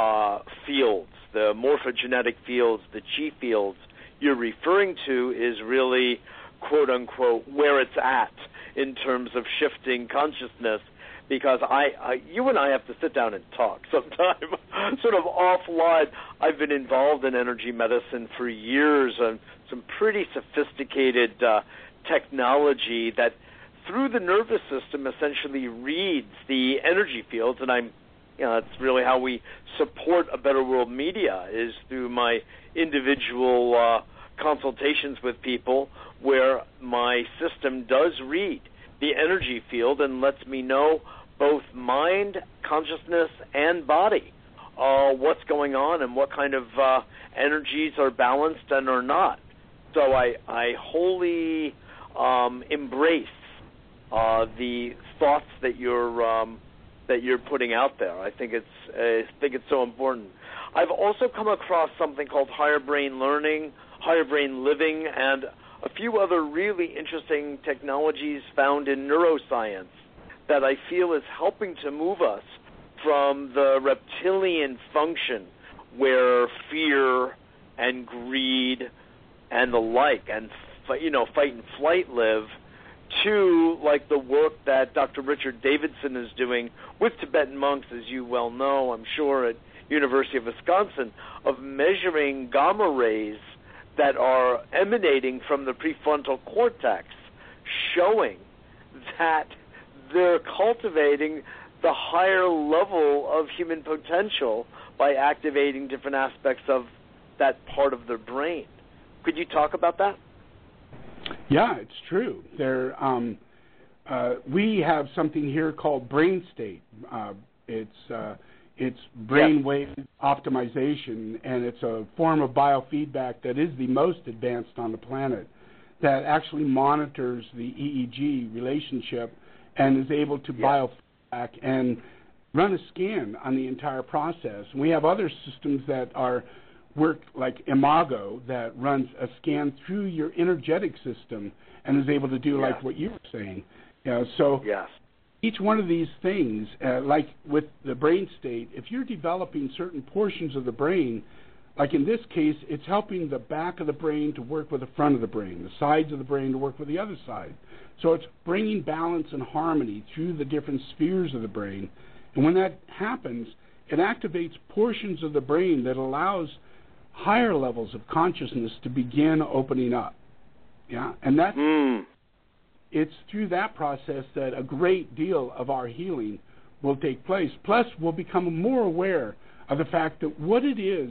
Uh, fields, the morphogenetic fields, the chi fields you're referring to is really, quote unquote, where it's at in terms of shifting consciousness. Because I, I you and I have to sit down and talk sometime, sort of offline. I've been involved in energy medicine for years and some pretty sophisticated uh, technology that through the nervous system essentially reads the energy fields, and I'm You know, that's really how we support A Better World Media is through my individual uh, consultations with people where my system does read the energy field and lets me know both mind, consciousness, and body, uh, what's going on and what kind of uh, energies are balanced and are not. So I, I wholly um, embrace uh, the thoughts that you're um, that you're putting out there. I think it's uh, I think it's so important. I've also come across something called higher brain learning, higher brain living, and a few other really interesting technologies found in neuroscience that I feel is helping to move us from the reptilian function where fear and greed and the like and, you know, fight and flight live, to like the work that Doctor Richard Davidson is doing with Tibetan monks, as you well know, I'm sure, at University of Wisconsin, of measuring gamma rays that are emanating from the prefrontal cortex, showing that they're cultivating the higher level of human potential by activating different aspects of that part of their brain. Could you talk about that? Yeah, it's true. There, um, uh, we have something here called brain state. Uh, it's uh, it's brainwave yep. optimization, and it's a form of biofeedback that is the most advanced on the planet that actually monitors the E E G relationship and is able to yep. biofeedback and run a scan on the entire process. And we have other systems that are work like Imago that runs a scan through your energetic system and is able to do yeah. like what you were saying. You know, so yes. each one of these things, uh, like with the brain state, if you're developing certain portions of the brain, like in this case, it's helping the back of the brain to work with the front of the brain, the sides of the brain to work with the other side. So it's bringing balance and harmony through the different spheres of the brain. And when that happens, it activates portions of the brain that allows higher levels of consciousness to begin opening up. Yeah, and that's, mm. it's through that process that a great deal of our healing will take place. Plus, we'll become more aware of the fact that what it is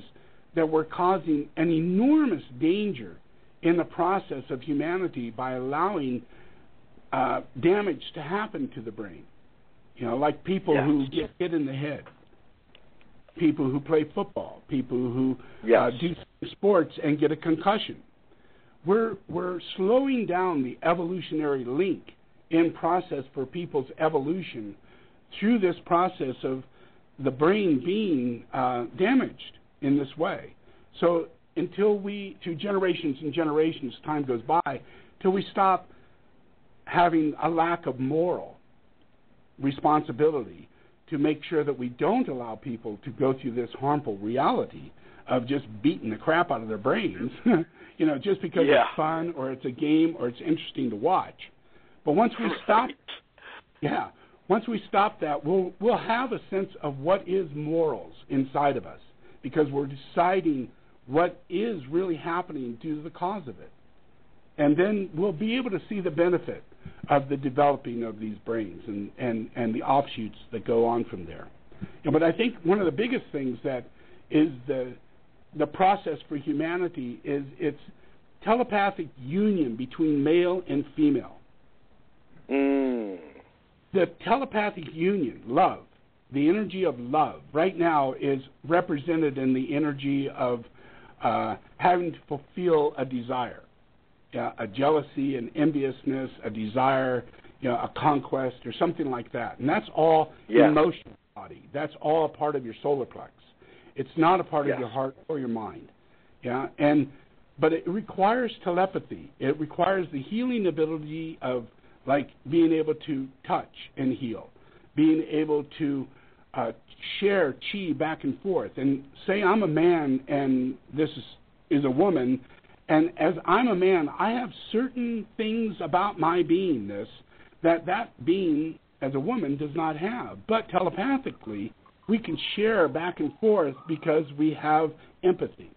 that we're causing an enormous danger in the process of humanity by allowing uh, damage to happen to the brain. You know, like people yeah. who get hit in the head, people who play football, people who yes. uh, do sports and get a concussion. We're, we're slowing down the evolutionary link in process for people's evolution through this process of the brain being uh, damaged in this way. So until we, through generations and generations, time goes by, till we stop having a lack of moral responsibility to make sure that we don't allow people to go through this harmful reality of just beating the crap out of their brains, you know, just because yeah. it's fun or it's a game or it's interesting to watch. But once we stop, yeah, once we stop that, we'll we'll have a sense of what is morals inside of us, because we're deciding what is really happening due to the cause of it. And then we'll be able to see the benefit of the developing of these brains and, and, and the offshoots that go on from there. And, but I think one of the biggest things that is the the process for humanity is its telepathic union between male and female. Mm. The telepathic union, love, the energy of love right now is represented in the energy of uh, having to fulfill a desire, uh, a jealousy, an enviousness, a desire, you know, a conquest or something like that. And that's all yeah. emotional body. That's all a part of your solar plexus. It's not a part yes. of your heart or your mind. Yeah, and but it requires telepathy. It requires the healing ability of, like, being able to touch and heal, being able to uh, share chi back and forth, and say I'm a man and this is, is a woman, and as I'm a man, I have certain things about my beingness that that being as a woman does not have. But telepathically, we can share back and forth because we have empathy.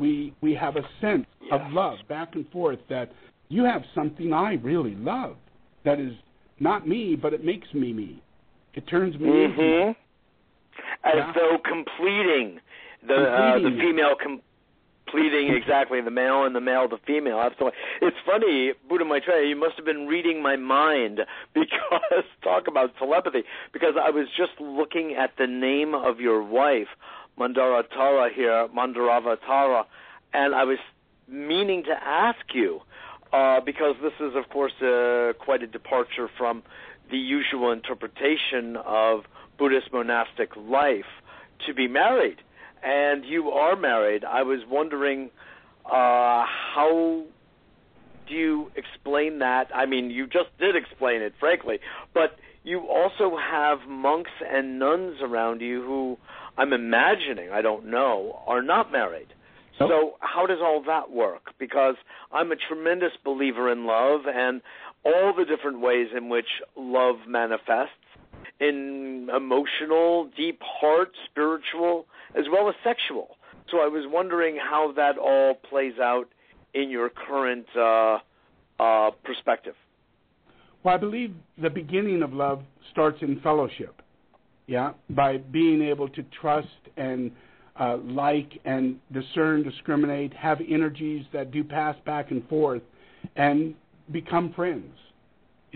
We we have a sense yeah. of love back and forth that you have something I really love that is not me, but it makes me me. It turns me mm-hmm. into me. As yeah. though completing the completing. Uh, the female com- completing exactly the male and the male the female. Absolutely. It's funny, Buddha Maitreya, you must have been reading my mind, because talk about telepathy, because I was just looking at the name of your wife, Mandarava Tara here, Mandarava Tara, and I was meaning to ask you, Uh, because this is, of course, uh, quite a departure from the usual interpretation of Buddhist monastic life, to be married. And you are married. I was wondering uh, how do you explain that? I mean, you just did explain it, frankly. But you also have monks and nuns around you who, I'm imagining, I don't know, are not married. So how does all that work? Because I'm a tremendous believer in love and all the different ways in which love manifests in emotional, deep heart, spiritual, as well as sexual. So I was wondering how that all plays out in your current uh, uh, perspective. Well, I believe the beginning of love starts in fellowship, yeah, by being able to trust and Uh, like and discern, discriminate, have energies that do pass back and forth, and become friends.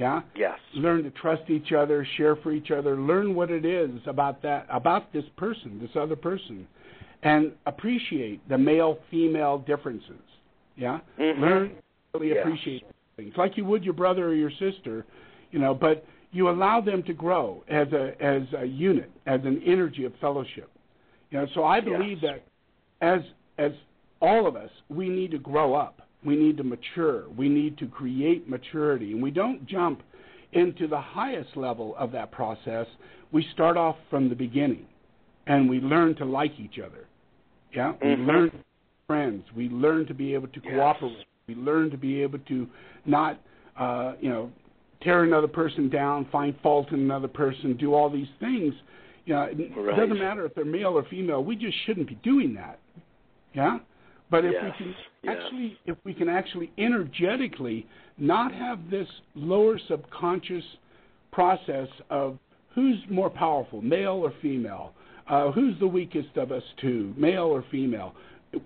Yeah? Yes. Learn to trust each other, share for each other, learn what it is about that, about this person, this other person, and appreciate the male-female differences. Yeah? Mm-hmm. Learn to really yeah. appreciate things, like you would your brother or your sister, you know, but you allow them to grow as a as a unit, as an energy of fellowship. You know, so I believe yes. that as as all of us, we need to grow up. We need to mature. We need to create maturity. And we don't jump into the highest level of that process. We start off from the beginning, and we learn to like each other. Yeah, mm-hmm. We learn to be friends. We learn to be able to cooperate. Yes. We learn to be able to not, uh, you know, tear another person down, find fault in another person, do all these things. You know, it right. doesn't matter if they're male or female. We just shouldn't be doing that. Yeah, but if yes. we can actually, yes. if we can actually energetically not have this lower subconscious process of who's more powerful, male or female, uh, who's the weakest of us two, male or female,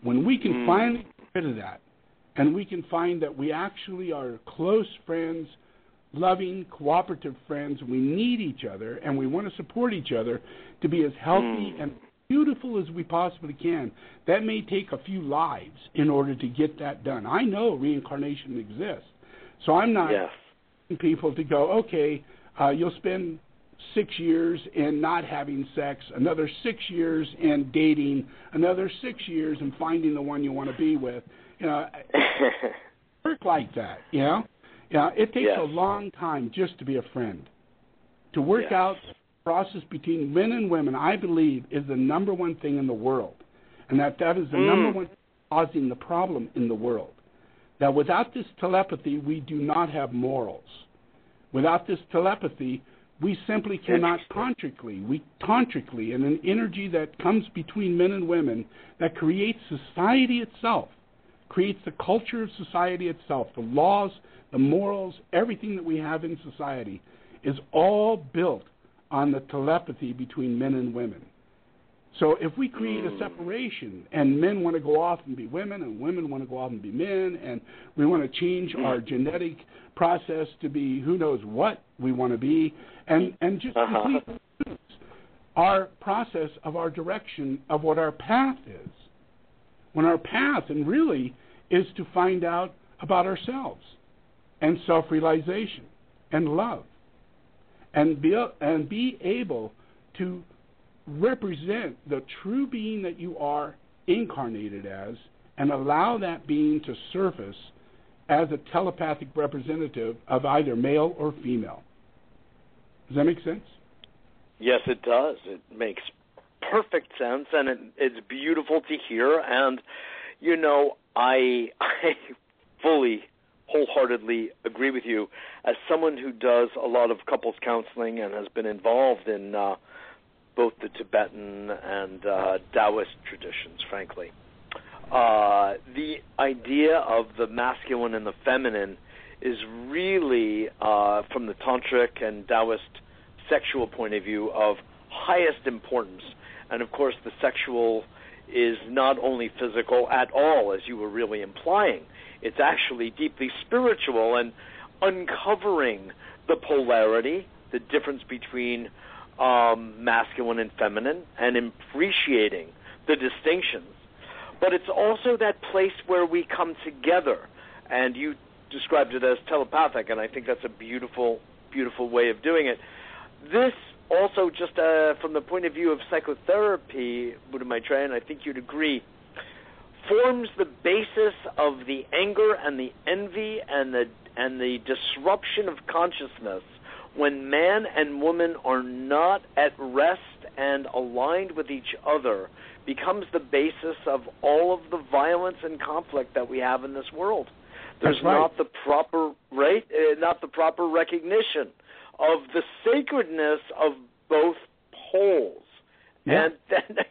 when we can mm. finally get rid of that, and we can find that we actually are close friends, loving, cooperative friends, we need each other, and we want to support each other to be as healthy mm. and beautiful as we possibly can. That may take a few lives in order to get that done. I know reincarnation exists, so I'm not yes. asking people to go, okay, uh, you'll spend six years in not having sex, another six years in dating, another six years in finding the one you want to be with. You know, work like that, you know? You know, it takes yes. a long time just to be a friend. To work yes. out the process between men and women, I believe, is the number one thing in the world, and that that is the mm. number one thing causing the problem in the world. Now, without this telepathy, we do not have morals. Without this telepathy, we simply cannot tantrically, we tantrically, and an energy that comes between men and women that creates society itself, creates the culture of society itself, the laws, the morals, everything that we have in society is all built on the telepathy between men and women. So if we create a separation and men want to go off and be women and women want to go off and be men and we want to change our genetic process to be who knows what we want to be and, and just uh-huh. completely lose our process of our direction of what our path is. When our path and really is to find out about ourselves and self-realization and love and be, and be able to represent the true being that you are incarnated as and allow that being to surface as a telepathic representative of either male or female. Does that make sense? Yes, it does. It makes perfect sense, and it, it's beautiful to hear. And, you know, I, I fully, wholeheartedly agree with you. As someone who does a lot of couples counseling and has been involved in uh, both the Tibetan and uh, Taoist traditions, frankly. Uh, the idea of the masculine and the feminine is really, uh, from the Tantric and Taoist sexual point of view, of highest importance. And, of course, the sexual is not only physical at all, as you were really implying. It's actually deeply spiritual, and uncovering the polarity, the difference between Um, masculine and feminine, and appreciating the distinctions. But it's also that place where we come together, and you described it as telepathic, and I think that's a beautiful, beautiful way of doing it. This also, just uh, from the point of view of psychotherapy, Buddha Maitreya, and I think you'd agree, forms the basis of the anger and the envy and the and the disruption of consciousness. When man and woman are not at rest and aligned with each other, becomes the basis of all of the violence and conflict that we have in this world. There's right. not the proper right, uh, not the proper recognition of the sacredness of both poles, yeah. and then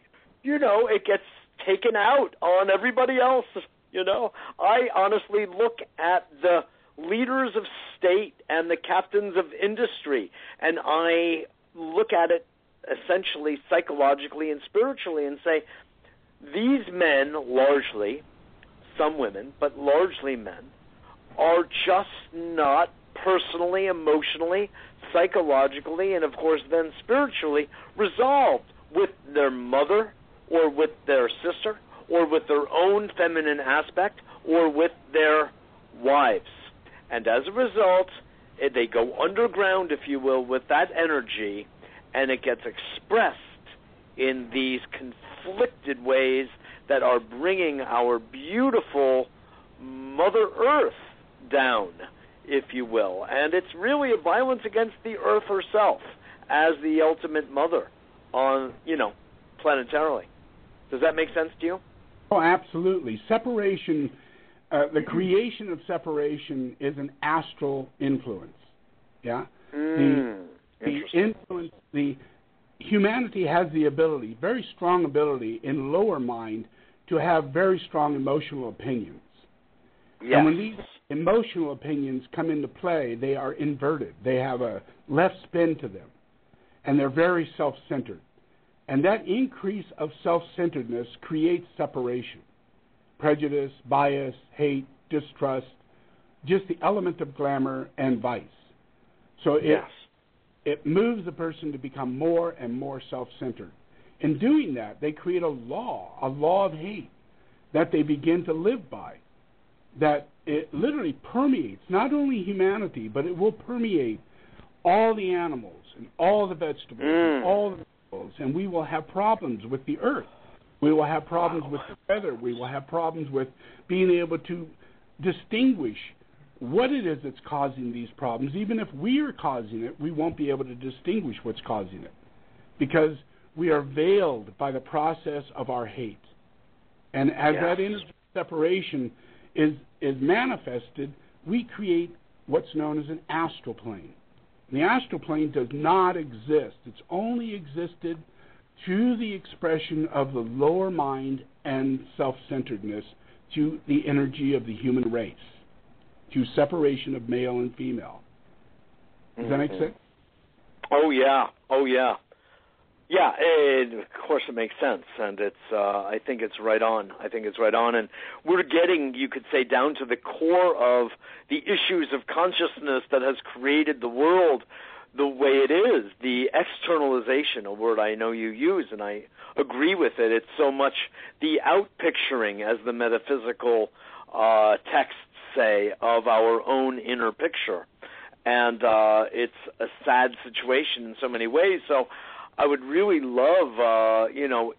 you know it gets taken out on everybody else. You know, I honestly look at the leaders of state and the captains of industry, and I look at it essentially psychologically and spiritually and say, these men largely, some women, but largely men, are just not personally, emotionally, psychologically, and of course then spiritually resolved with their mother or with their sister or with their own feminine aspect or with their wives. And as a result, they go underground, if you will, with that energy, and it gets expressed in these conflicted ways that are bringing our beautiful Mother Earth down, if you will. And it's really a violence against the Earth herself as the ultimate mother on, you know, planetarily. Does that make sense to you? Oh, absolutely. Separation... Uh, the creation of separation is an astral influence, yeah? Mm, the, the influence, the humanity has the ability, very strong ability in lower mind to have very strong emotional opinions. Yes. And when these emotional opinions come into play, they are inverted. They have a left spin to them, and they're very self-centered. And that increase of self-centeredness creates separation, prejudice, bias, hate, distrust, just the element of glamour and vice. So it, yes. it moves the person to become more and more self-centered. In doing that, they create a law, a law of hate that they begin to live by, that it literally permeates not only humanity, but it will permeate all the animals and all the vegetables mm. and all the animals, and we will have problems with the earth. We will have problems wow. with the weather. We will have problems with being able to distinguish what it is that's causing these problems. Even if we are causing it, we won't be able to distinguish what's causing it because we are veiled by the process of our hate. And as yes. that inner separation is is manifested, we create what's known as an astral plane. The astral plane does not exist. It's only existed through the expression of the lower mind and self-centeredness to the energy of the human race, to separation of male and female. Does mm-hmm. that make sense? Oh, yeah. Oh, yeah. Yeah, it, of course it makes sense, and it's. Uh, I think it's right on. I think it's right on, and we're getting, you could say, down to the core of the issues of consciousness that has created the world the way it is, the externalization, a word I know you use, and I agree with it. It's so much the outpicturing, as the metaphysical uh, texts say, of our own inner picture, and uh, it's a sad situation in so many ways, so I would really love, uh, you know,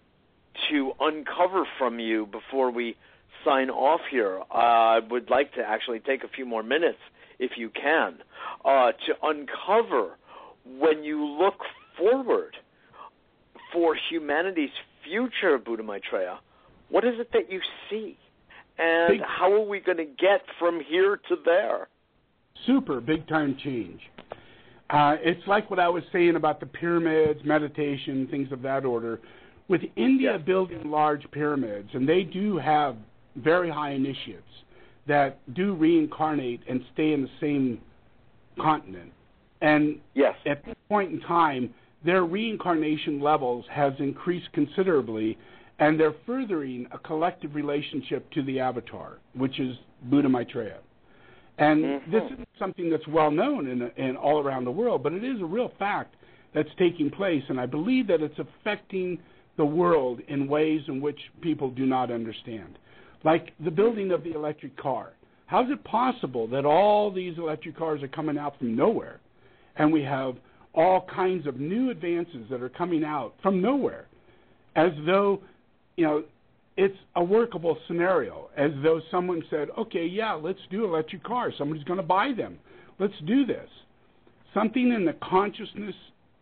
to uncover from you before we sign off here. Uh, I would like to actually take a few more minutes, if you can, uh, to uncover when you look forward for humanity's future, Buddha Maitreya, what is it that you see? And how are we going to get from here to there? Super big-time change. Uh, it's like what I was saying about the pyramids, meditation, things of that order. With India yes. building large pyramids, and they do have very high initiates that do reincarnate and stay in the same continent. And yes. at this point in time, their reincarnation levels has increased considerably, and they're furthering a collective relationship to the Avatar, which is Buddha Maitreya. And mm-hmm. this is something that's well known in, in all around the world, but it is a real fact that's taking place, and I believe that it's affecting the world in ways in which people do not understand. Like the building of the electric car. How is it possible that all these electric cars are coming out from nowhere, and we have all kinds of new advances that are coming out from nowhere, as though, you know, it's a workable scenario, as though someone said, okay, yeah, let's do electric cars. Somebody's going to buy them. Let's do this. Something in the consciousness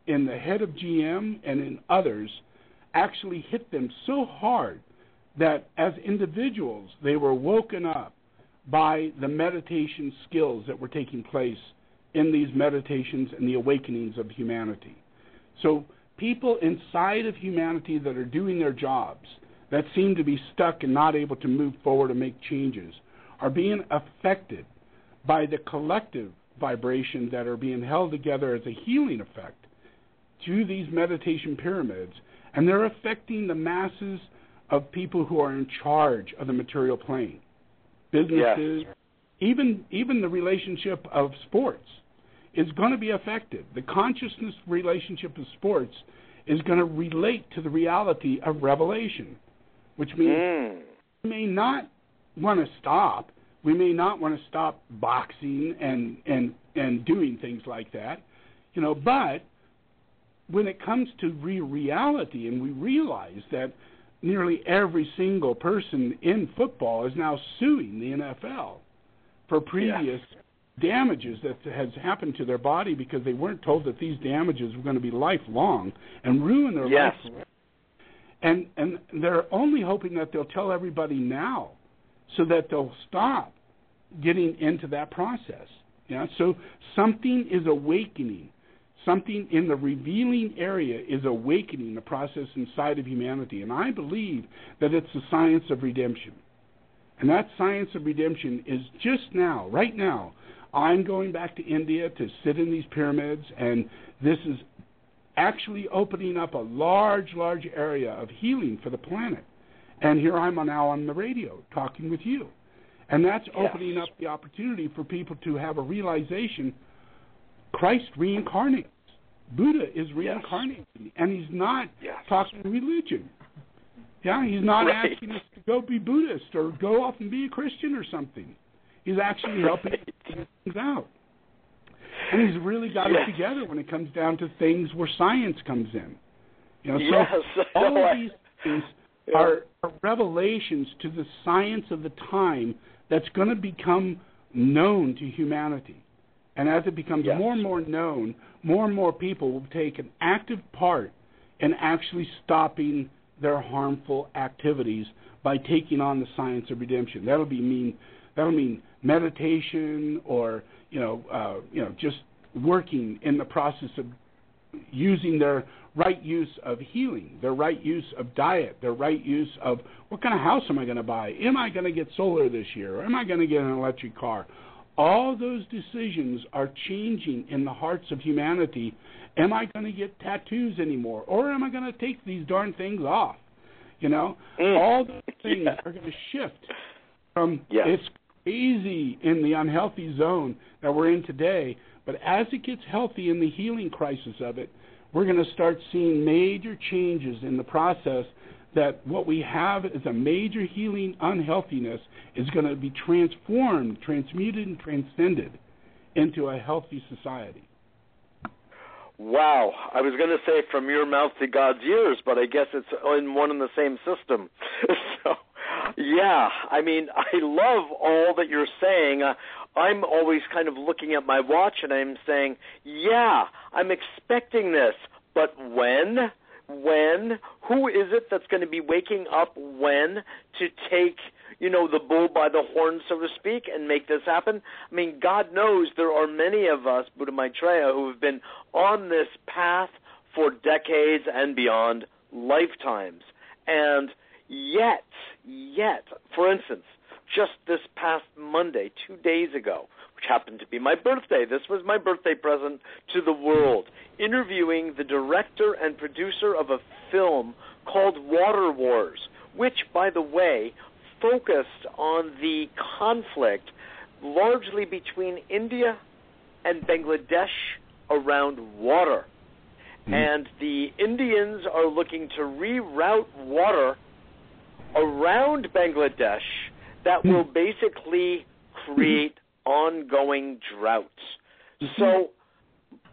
in the head of G M and in others actually hit them so hard that as individuals they were woken up by the meditation skills that were taking place in these meditations and the awakenings of humanity. So people inside of humanity that are doing their jobs that seem to be stuck and not able to move forward and make changes are being affected by the collective vibration that are being held together as a healing effect to these meditation pyramids, and they're affecting the masses of people who are in charge of the material plane, businesses, yes. even even the relationship of sports is going to be affected. The consciousness relationship of sports is going to relate to the reality of revelation, which means mm. we may not want to stop. We may not want to stop boxing and, and, and doing things like that, you know, but when it comes to re- reality and we realize that nearly every single person in football is now suing the N F L for previous yeah. damages that has happened to their body because they weren't told that these damages were going to be lifelong and ruin their yes. life. And and they're only hoping that they'll tell everybody now so that they'll stop getting into that process. Yeah? So something is awakening. Something in the revealing area is awakening the process inside of humanity. And I believe that it's the science of redemption. And that science of redemption is just now, right now, I'm going back to India to sit in these pyramids, and this is actually opening up a large, large area of healing for the planet. And here I'm now on the radio talking with you. And that's opening yes. up the opportunity for people to have a realization Christ reincarnates. Buddha is reincarnated. Yes. And he's not yes. talking religion. Yeah, he's not right. asking us to go be Buddhist or go off and be a Christian or something. He's actually helping right. things out. And he's really got yes. it together when it comes down to things where science comes in. You know, yes. So all of these things yeah. are, are revelations to the science of the time that's going to become known to humanity. And as it becomes yes. more and more known, more and more people will take an active part in actually stopping their harmful activities by taking on the science of redemption. That'll be mean. That'll mean meditation, or you know, uh, you know, just working in the process of using their right use of healing, their right use of diet, their right use of what kind of house am I going to buy? Am I going to get solar this year? Or am I going to get an electric car? All those decisions are changing in the hearts of humanity. Am I going to get tattoos anymore? Or am I going to take these darn things off? You know, mm. all those things yeah. are going to shift from yeah. it's easy in the unhealthy zone that we're in today, but as it gets healthy in the healing crisis of it, we're going to start seeing major changes in the process, that what we have is a major healing unhealthiness is going to be transformed, transmuted, and transcended into a healthy society. Wow. I was going to say from your mouth to God's ears, but I guess it's in one and the same system. So, yeah, I mean, I love all that you're saying. Uh, I'm always kind of looking at my watch and I'm saying, yeah, I'm expecting this, but when? When? Who is it that's going to be waking up when to take, you know, the bull by the horn, so to speak, and make this happen? I mean, God knows there are many of us, Buddha Maitreya, who have been on this path for decades and beyond, lifetimes. And yet, yet, for instance, just this past Monday, two days ago, which happened to be my birthday. This was my birthday present to the world, interviewing the director and producer of a film called Water Wars, which, by the way, focused on the conflict largely between India and Bangladesh around water. Mm-hmm. And the Indians are looking to reroute water around Bangladesh that will basically create ongoing droughts. So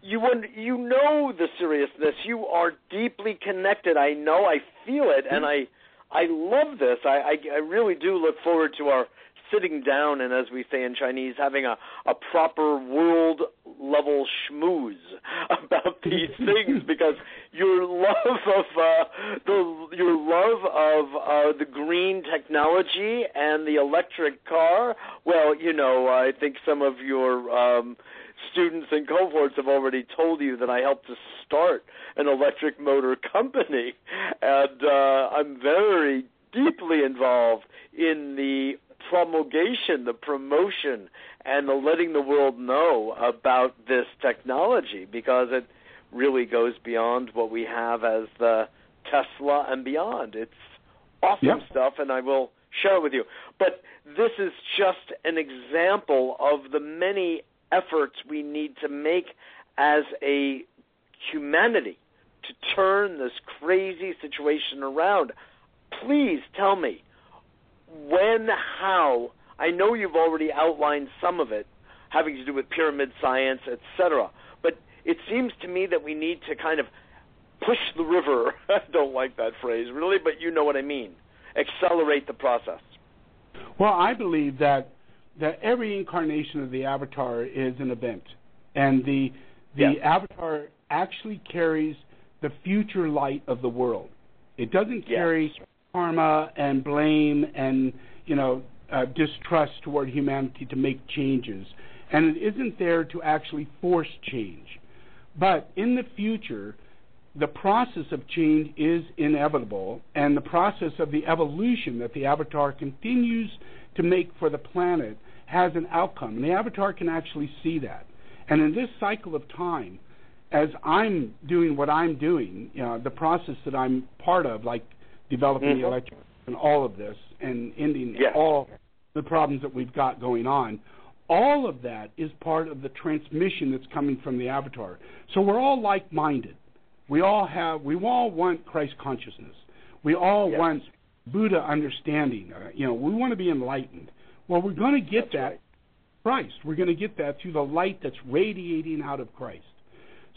you you know the seriousness. You are deeply connected. I know. I feel it, and I I love this. I, I, I really do look forward to our sitting down and, as we say in Chinese, having a, a proper world-level schmooze about these things, because your love of uh, the your love of uh, the green technology and the electric car, well, you know, I think some of your um, students and cohorts have already told you that I helped to start an electric motor company, and uh, I'm very deeply involved in the promulgation, the promotion, and the letting the world know about this technology, because it really goes beyond what we have as the Tesla and beyond. It's awesome yep. stuff, and I will share it with you. But this is just an example of the many efforts we need to make as a humanity to turn this crazy situation around. Please tell me, when, how, I know you've already outlined some of it, having to do with pyramid science, et cetera, but it seems to me that we need to kind of push the river. I don't like that phrase, really, but you know what I mean. Accelerate the process. Well, I believe that, that every incarnation of the Avatar is an event, and the, the yeah. Avatar actually carries the future light of the world. It doesn't carry... Yeah. karma and blame and, you know, uh, distrust toward humanity to make changes. And it isn't there to actually force change. But in the future, the process of change is inevitable, and the process of the evolution that the Avatar continues to make for the planet has an outcome. And the Avatar can actually see that. And in this cycle of time, as I'm doing what I'm doing, you know, the process that I'm part of, like developing mm-hmm. the electric and all of this and ending yeah. all the problems that we've got going on, all of that is part of the transmission that's coming from the Avatar. So we're all like-minded. We all have, we all want Christ consciousness. We all yes. want Buddha understanding. Uh, you know, we want to be enlightened. Well, we're going to get that's that right. Christ. We're going to get that through the light that's radiating out of Christ.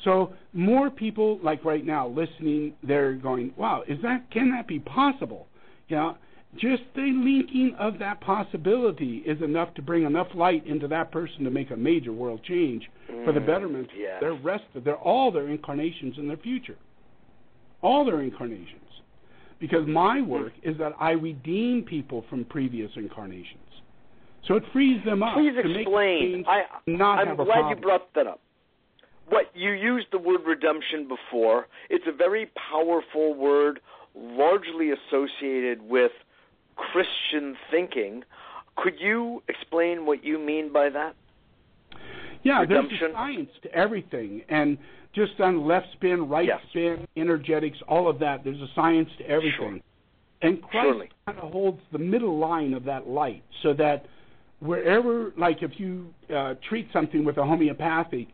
So more people, like right now, listening, they're going, wow, is that, can that be possible? You know, just the linking of that possibility is enough to bring enough light into that person to make a major world change mm, for the betterment yes. of their rest of their, all their incarnations in their future, all their incarnations. Because my work is that I redeem people from previous incarnations. So it frees them up. Please to explain. Make I, not I'm have glad a problem. You brought that up. What you used the word redemption before. It's a very powerful word, largely associated with Christian thinking. Could you explain what you mean by that? Yeah, redemption? There's a science to everything, and just on left spin, right yes. spin, energetics, all of that. There's a science to everything, sure. and Christ Surely. Kind of holds the middle line of that light, so that wherever, like, if you uh, treat something with a homeopathic.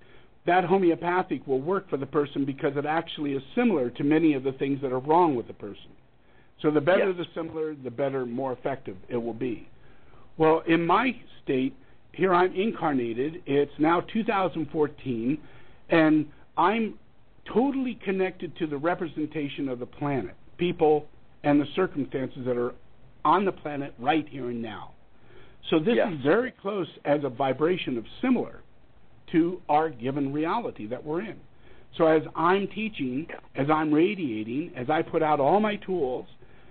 That homeopathic will work for the person because it actually is similar to many of the things that are wrong with the person. So the better yes. the similar, the better, more effective it will be. Well, in my state, here I'm incarnated. It's now two thousand fourteen, and I'm totally connected to the representation of the planet, people, and the circumstances that are on the planet right here and now. So this yes. is very close as a vibration of similar to our given reality that we're in. So as I'm teaching, as I'm radiating, as I put out all my tools,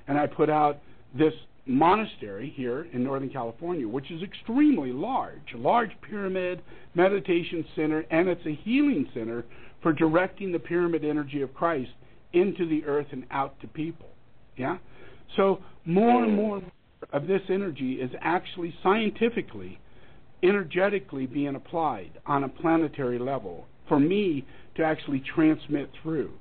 and I put out this monastery here in Northern California, which is extremely large, a large pyramid meditation center, and it's a healing center for directing the pyramid energy of Christ into the earth and out to people. Yeah? So more and more of this energy is actually scientifically energetically being applied on a planetary level for me to actually transmit through.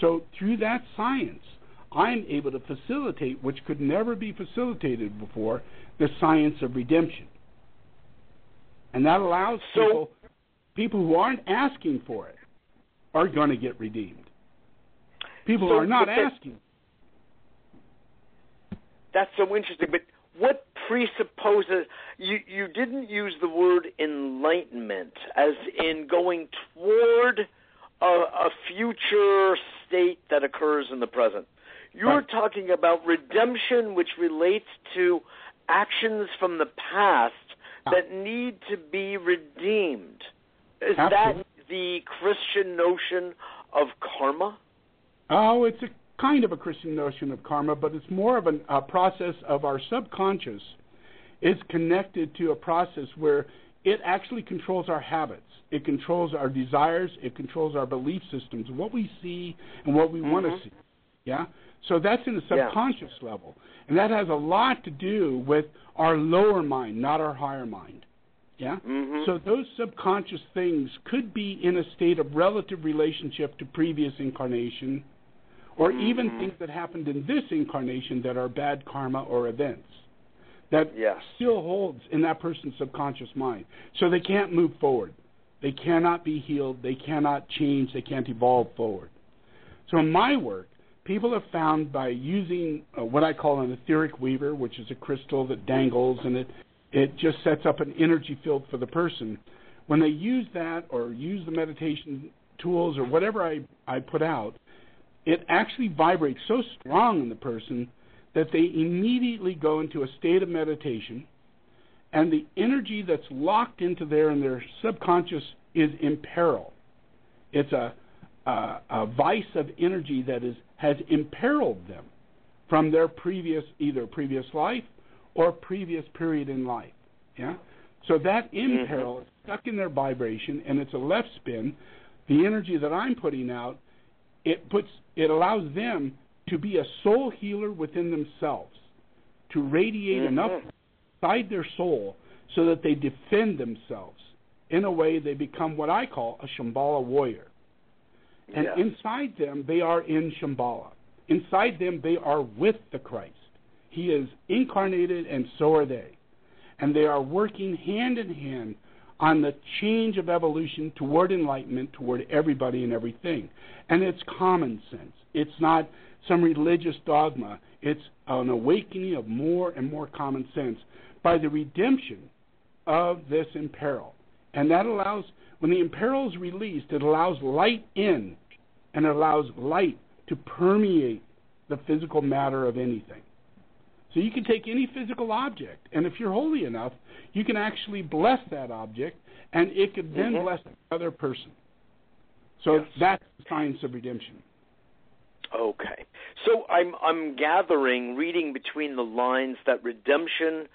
So through that science, I'm able to facilitate, which could never be facilitated before, the science of redemption. And that allows so, people, people who aren't asking for it are going to get redeemed. People so are not that, asking. That's so interesting, but what presupposes, you, you didn't use the word enlightenment as in going toward a, a future state that occurs in the present. You're right. talking about redemption, which relates to actions from the past yeah. that need to be redeemed. Is Absolutely. That the Christian notion of karma? Oh, it's a kind of a Christian notion of karma, but it's more of an, a process of our subconscious is connected to a process where it actually controls our habits. It controls our desires. It controls our belief systems, what we see and what we mm-hmm. want to see. Yeah? So that's in the subconscious yeah. level. And that has a lot to do with our lower mind, not our higher mind. Yeah? Mm-hmm. So those subconscious things could be in a state of relative relationship to previous incarnation, or even mm-hmm. things that happened in this incarnation that are bad karma or events that yes. still holds in that person's subconscious mind. So they can't move forward. They cannot be healed. They cannot change. They can't evolve forward. So in my work, people have found by using uh, what I call an etheric weaver, which is a crystal that dangles, and it, it just sets up an energy field for the person. When they use that or use the meditation tools or whatever I, I put out, it actually vibrates so strong in the person that they immediately go into a state of meditation, and the energy that's locked into there in their subconscious is in peril. It's a, a, a vice of energy that is, has imperiled them from their previous, either previous life or previous period in life. Yeah? So that imperil mm-hmm. is stuck in their vibration, and it's a left spin. The energy that I'm putting out, It puts. It allows them to be a soul healer within themselves, to radiate mm-hmm. enough inside their soul so that they defend themselves. In a way, they become what I call a Shambhala warrior. And yes. inside them, they are in Shambhala. Inside them, they are with the Christ. He is incarnated, and so are they. And they are working hand in hand on the change of evolution toward enlightenment, toward everybody and everything. And it's common sense. It's not some religious dogma. It's an awakening of more and more common sense by the redemption of this imperil. And that allows, when the imperil is released, it allows light in, and it allows light to permeate the physical matter of anything. So you can take any physical object, and if you're holy enough, you can actually bless that object, and it could then mm-hmm. bless another person. So yes. that's the science of redemption. Okay. So I'm I'm gathering, reading between the lines, that redemption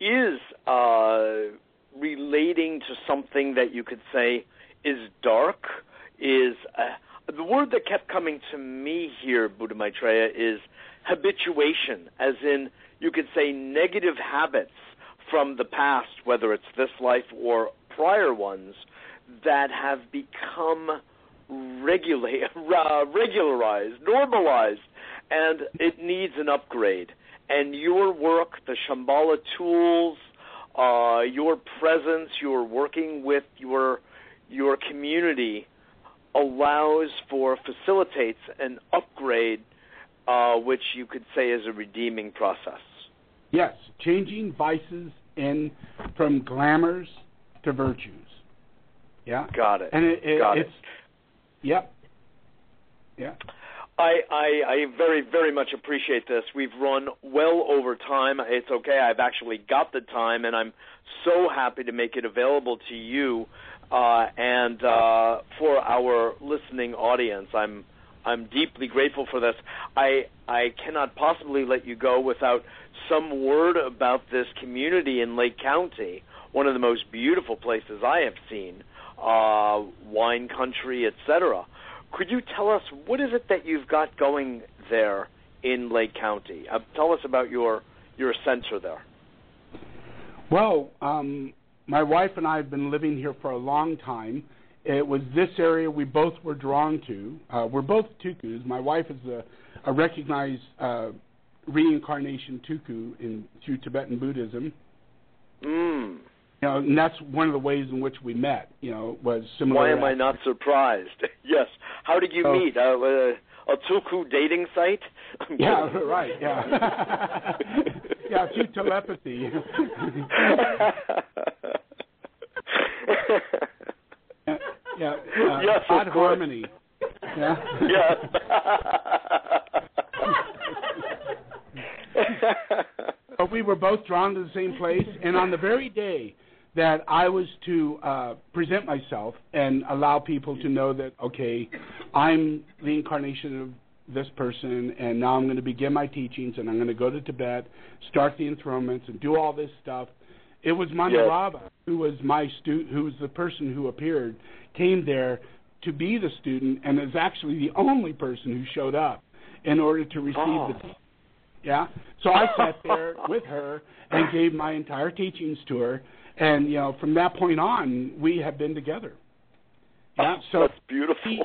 is uh, relating to something that you could say is dark, is uh, the word that kept coming to me here, Buddha Maitreya, is habituation, as in you could say negative habits from the past, whether it's this life or prior ones, that have become regular, uh, regularized, normalized, and it needs an upgrade. And your work, the Shambhala tools, uh, your presence, your working with your your community allows for, facilitates an upgrade, uh, which you could say is a redeeming process. Yes, changing vices in from glamours to virtues. Yeah, got it. And it, it, got it's, it. Yep. Yeah. I, I I very, very much appreciate this. We've run well over time. It's okay. I've actually got the time, and I'm so happy to make it available to you uh, and uh, for our listening audience. I'm I'm deeply grateful for this. I I cannot possibly let you go without some word about this community in Lake County, one of the most beautiful places I have seen. Uh, wine country, et cetera. Could you tell us what is it that you've got going there in Lake County? Uh, tell us about your your center there. Well, um, my wife and I have been living here for a long time. It was this area we both were drawn to. Uh, we're both tukus. My wife is a, a recognized uh, reincarnation tuku in through Tibetan Buddhism. Mm. You know, and that's one of the ways in which we met, you know, was similar. Why am I not surprised? Yes. How did you oh. meet? Uh, uh, a Tuku dating site? Yeah, right, yeah. Yeah, through telepathy. yeah, yeah, uh, yes, odd harmony. Yeah. Yes. But we were both drawn to the same place, and on the very day that I was to uh, present myself and allow people to know that, okay, I'm the incarnation of this person, and now I'm going to begin my teachings, and I'm going to go to Tibet, start the enthronements, and do all this stuff. It was Mandarava, yes. who was my stu- who was the person who appeared, came there to be the student, and is actually the only person who showed up in order to receive oh. the. Yeah, so I sat there with her and gave my entire teachings to her, and you know, from that point on, we have been together. Yeah, so that's beautiful.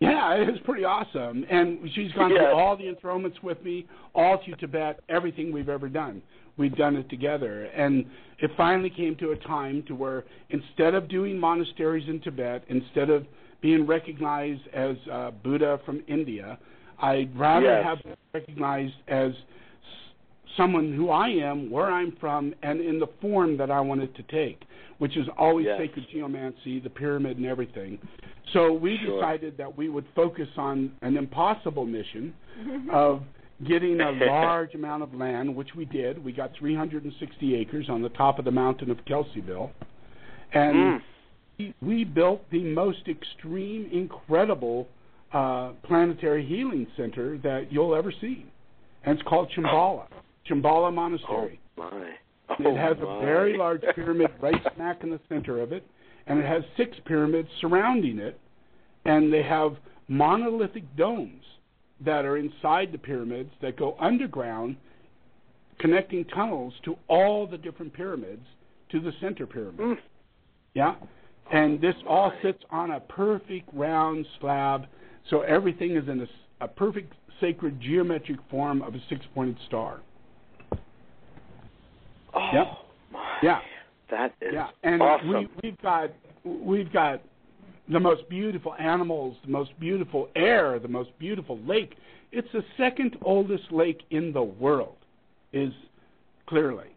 Yeah, it was pretty awesome, and she's gone yeah. through all the enthronements with me, all through Tibet, everything we've ever done. We've done it together, and it finally came to a time to where instead of doing monasteries in Tibet, instead of being recognized as uh, Buddha from India, I'd rather yes. have been recognized as someone who I am, where I'm from, and in the form that I wanted to take, which is always yes. sacred geomancy, the pyramid, and everything. So we sure. decided that we would focus on an impossible mission of getting a large amount of land, which we did. We got three hundred sixty acres on the top of the mountain of Kelseyville. And mm. we, we built the most extreme, incredible Uh, planetary healing center that you'll ever see, and it's called Shambhala, Shambhala Monastery. Oh my! Oh it has my. a very large pyramid right smack in the center of it, and it has six pyramids surrounding it, and they have monolithic domes that are inside the pyramids that go underground, connecting tunnels to all the different pyramids to the center pyramid. Mm. Yeah, and this all sits on a perfect round slab So everything is in a, a perfect sacred geometric form of a six-pointed star. Oh, yep. My. Yeah. That is yeah. And awesome. We, we've got we've got the most beautiful animals, the most beautiful air, the most beautiful lake. It's the second oldest lake in the world, is Clear Lake.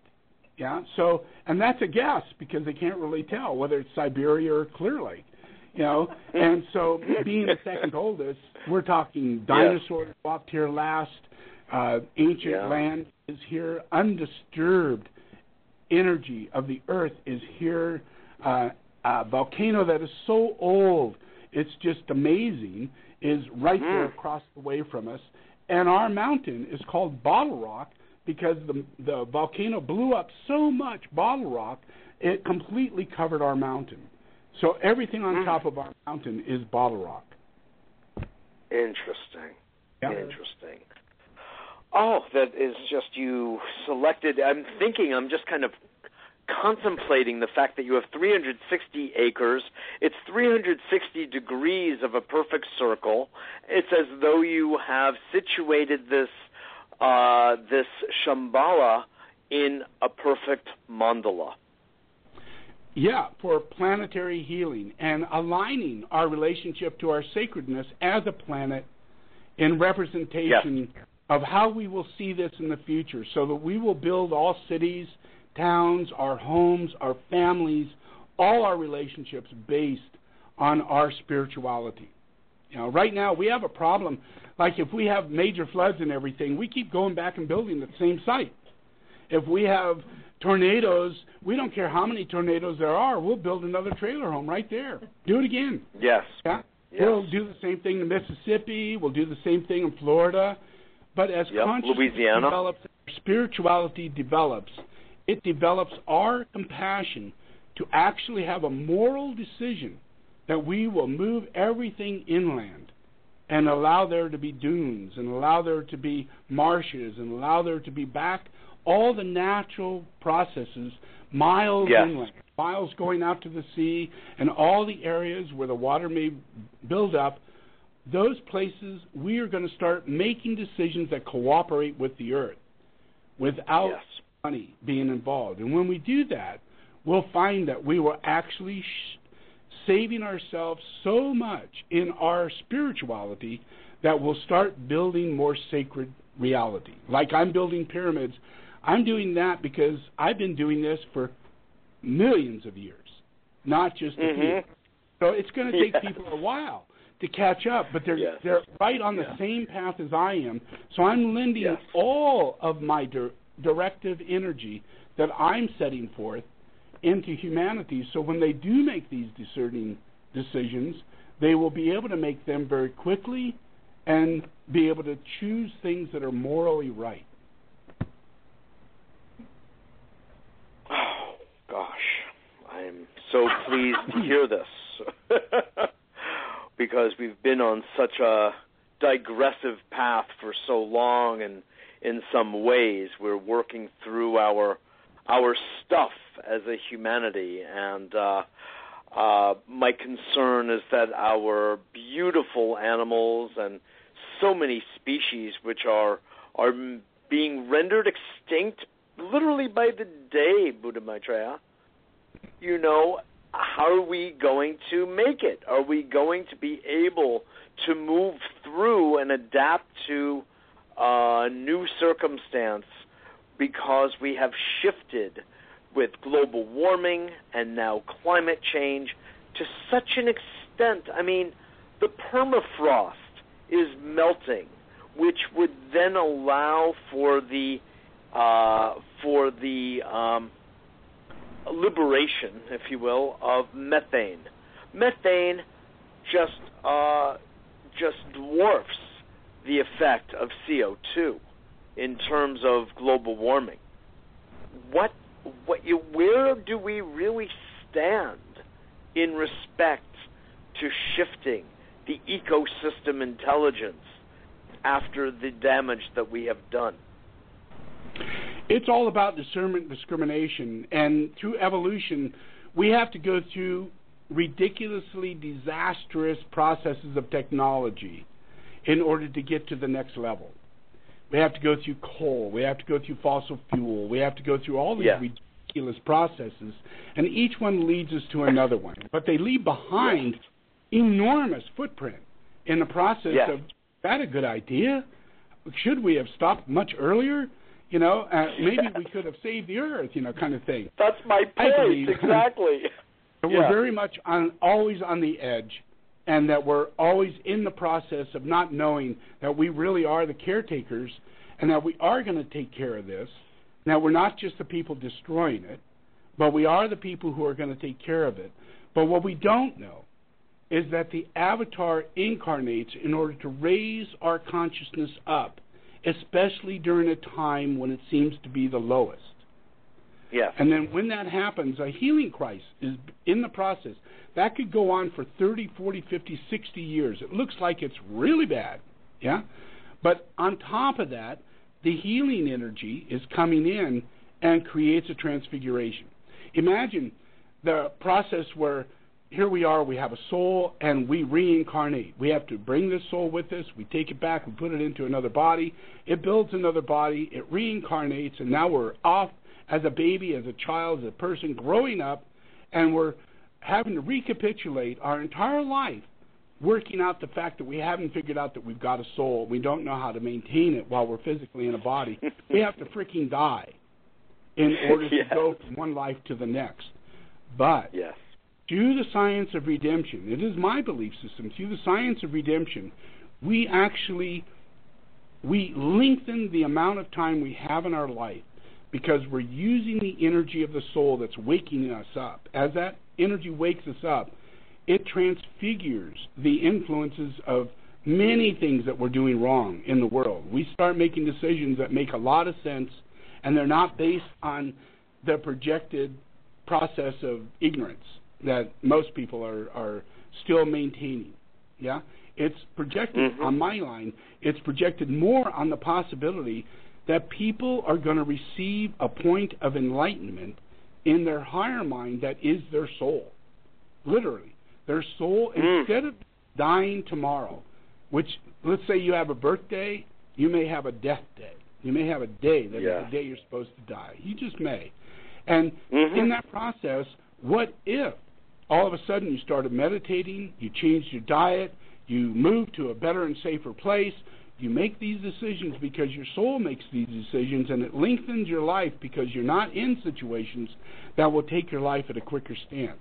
Yeah. So, and that's a guess because they can't really tell whether it's Siberia or Clear Lake. You know, and so being the second oldest, we're talking dinosaurs walked here last, uh, ancient yeah. land is here, undisturbed energy of the earth is here, uh, a volcano that is so old, it's just amazing, is right mm. there across the way from us. And our mountain is called Bottle Rock because the, the volcano blew up so much bottle rock, it completely covered our mountain. So everything on top of our mountain is bottle rock. Interesting. Yeah. Interesting. Oh, that is just you selected. I'm thinking, I'm just kind of contemplating the fact that you have three hundred sixty acres. It's three hundred sixty degrees of a perfect circle. It's as though you have situated this uh, this Shambhala in a perfect mandala. Yeah, for planetary healing and aligning our relationship to our sacredness as a planet in representation yes. of how we will see this in the future, so that we will build all cities, towns, our homes, our families, all our relationships based on our spirituality. You know, right now we have a problem. Like if we have major floods and everything, we keep going back and building the same site. If we have tornadoes, we don't care how many tornadoes there are, we'll build another trailer home right there. Do it again. Yes. Yeah? Yes. We'll do the same thing in Mississippi. We'll do the same thing in Florida. But as yep. consciousness Louisiana. develops, spirituality develops, it develops our compassion to actually have a moral decision that we will move everything inland and allow there to be dunes and allow there to be marshes and allow there to be back all the natural processes, miles yes. inland, miles going out to the sea, and all the areas where the water may build up, those places we are going to start making decisions that cooperate with the earth without yes. money being involved. And when we do that, we'll find that we were actually sh- saving ourselves so much in our spirituality that we'll start building more sacred reality. Like I'm building pyramids, I'm doing that because I've been doing this for millions of years, not just a mm-hmm. few. So it's going to take yeah. people a while to catch up, but they're, yeah. they're right on the yeah. same path as I am. So I'm lending yes. all of my di- directive energy that I'm setting forth into humanity. So when they do make these discerning decisions, they will be able to make them very quickly and be able to choose things that are morally right. I'm so pleased to hear this because we've been on such a digressive path for so long, and in some ways we're working through our our stuff as a humanity. And uh, uh, my concern is that our beautiful animals and so many species which are are being rendered extinct literally by the day, Buddha Maitreya. You know, how are we going to make it? Are we going to be able to move through and adapt to a new circumstance because we have shifted with global warming and now climate change to such an extent? I mean, the permafrost is melting, which would then allow for the uh, for the um, liberation, if you will, of methane. Methane just uh, just dwarfs the effect of C O two in terms of global warming. What what you, where do we really stand in respect to shifting the ecosystem intelligence after the damage that we have done? It's all about discernment, discrimination, and through evolution, we have to go through ridiculously disastrous processes of technology in order to get to the next level. We have to go through coal. We have to go through fossil fuel. We have to go through all these yeah. ridiculous processes, and each one leads us to another one. But they leave behind enormous footprint in the process yeah. of, is that a good idea? Should we have stopped much earlier? You know, uh, maybe yeah. we could have saved the earth, you know, kind of thing. That's my point, exactly. That yeah. we're very much on, always on the edge, and that we're always in the process of not knowing that we really are the caretakers and that we are going to take care of this. Now, we're not just the people destroying it, but we are the people who are going to take care of it. But what we don't know is that the avatar incarnates in order to raise our consciousness up, especially during a time when it seems to be the lowest. Yes. And then when that happens, a healing crisis is in the process. That could go on for thirty, forty, fifty, sixty years. It looks like it's really bad, yeah? But on top of that, the healing energy is coming in and creates a transfiguration. Imagine the process where here we are, we have a soul, and we reincarnate. We have to bring this soul with us. We take it back. We put it into another body. It builds another body. It reincarnates, and now we're off as a baby, as a child, as a person growing up, and we're having to recapitulate our entire life, working out the fact that we haven't figured out that we've got a soul. We don't know how to maintain it while we're physically in a body. We have to freaking die in order yes. to go from one life to the next. But yes. through the science of redemption, it is my belief system, through the science of redemption, we actually we lengthen the amount of time we have in our life because we're using the energy of the soul that's waking us up. As that energy wakes us up, it transfigures the influences of many things that we're doing wrong in the world. We start making decisions that make a lot of sense, and they're not based on the projected process of ignorance that most people are, are still maintaining. Yeah, it's projected mm-hmm. on my line. It's projected more on the possibility that people are going to receive a point of enlightenment in their higher mind that is their soul, literally. Their soul, mm. instead of dying tomorrow, which let's say you have a birthday, you may have a death day. You may have a day that yeah. is the day you're supposed to die. You just may. And mm-hmm. in that process, what if all of a sudden you started meditating, you changed your diet, you moved to a better and safer place, you make these decisions because your soul makes these decisions, and it lengthens your life because you're not in situations that will take your life at a quicker stance.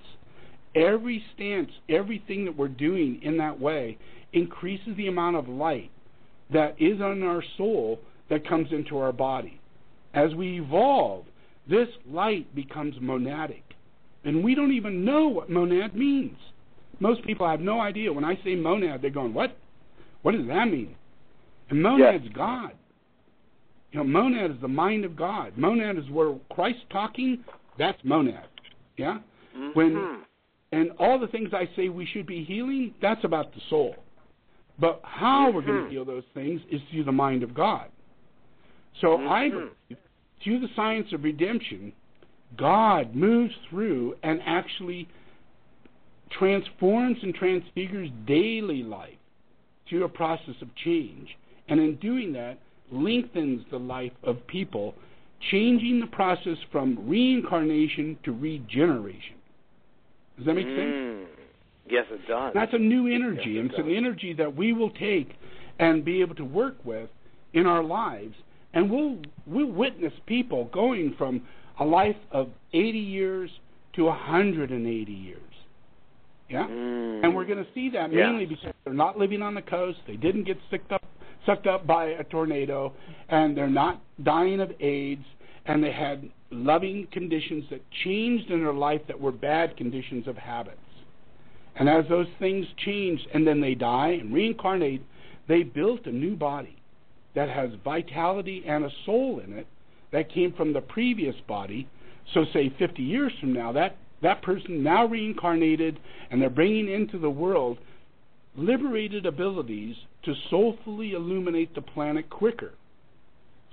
Every stance, everything that we're doing in that way increases the amount of light that is on our soul that comes into our body. As we evolve, this light becomes monadic, and we don't even know what monad means. Most people have no idea. When I say monad, they're going, what? What does that mean? And monad's yes. God. You know, monad is the mind of God. Monad is where Christ's talking. That's monad. Yeah? Mm-hmm. When and all the things I say we should be healing, that's about the soul. But how mm-hmm. we're going to heal those things is through the mind of God. So mm-hmm. I believe, through the science of redemption, God moves through and actually transforms and transfigures daily life through a process of change. And in doing that, lengthens the life of people, changing the process from reincarnation to regeneration. Does that make mm. sense? Yes, it does. That's a new energy. Yes, it and it's does. An energy that we will take and be able to work with in our lives. And we'll, we'll witness people going from a life of eighty years to one hundred eighty years. Yeah? Mm. And we're going to see that mainly yes. because they're not living on the coast, they didn't get sucked up sucked up by a tornado, and they're not dying of AIDS, and they had loving conditions that changed in their life that were bad conditions of habits. And as those things change and then they die and reincarnate, they built a new body that has vitality and a soul in it that came from the previous body. So say fifty years from now, that That person now reincarnated, and they're bringing into the world liberated abilities to soulfully illuminate the planet quicker.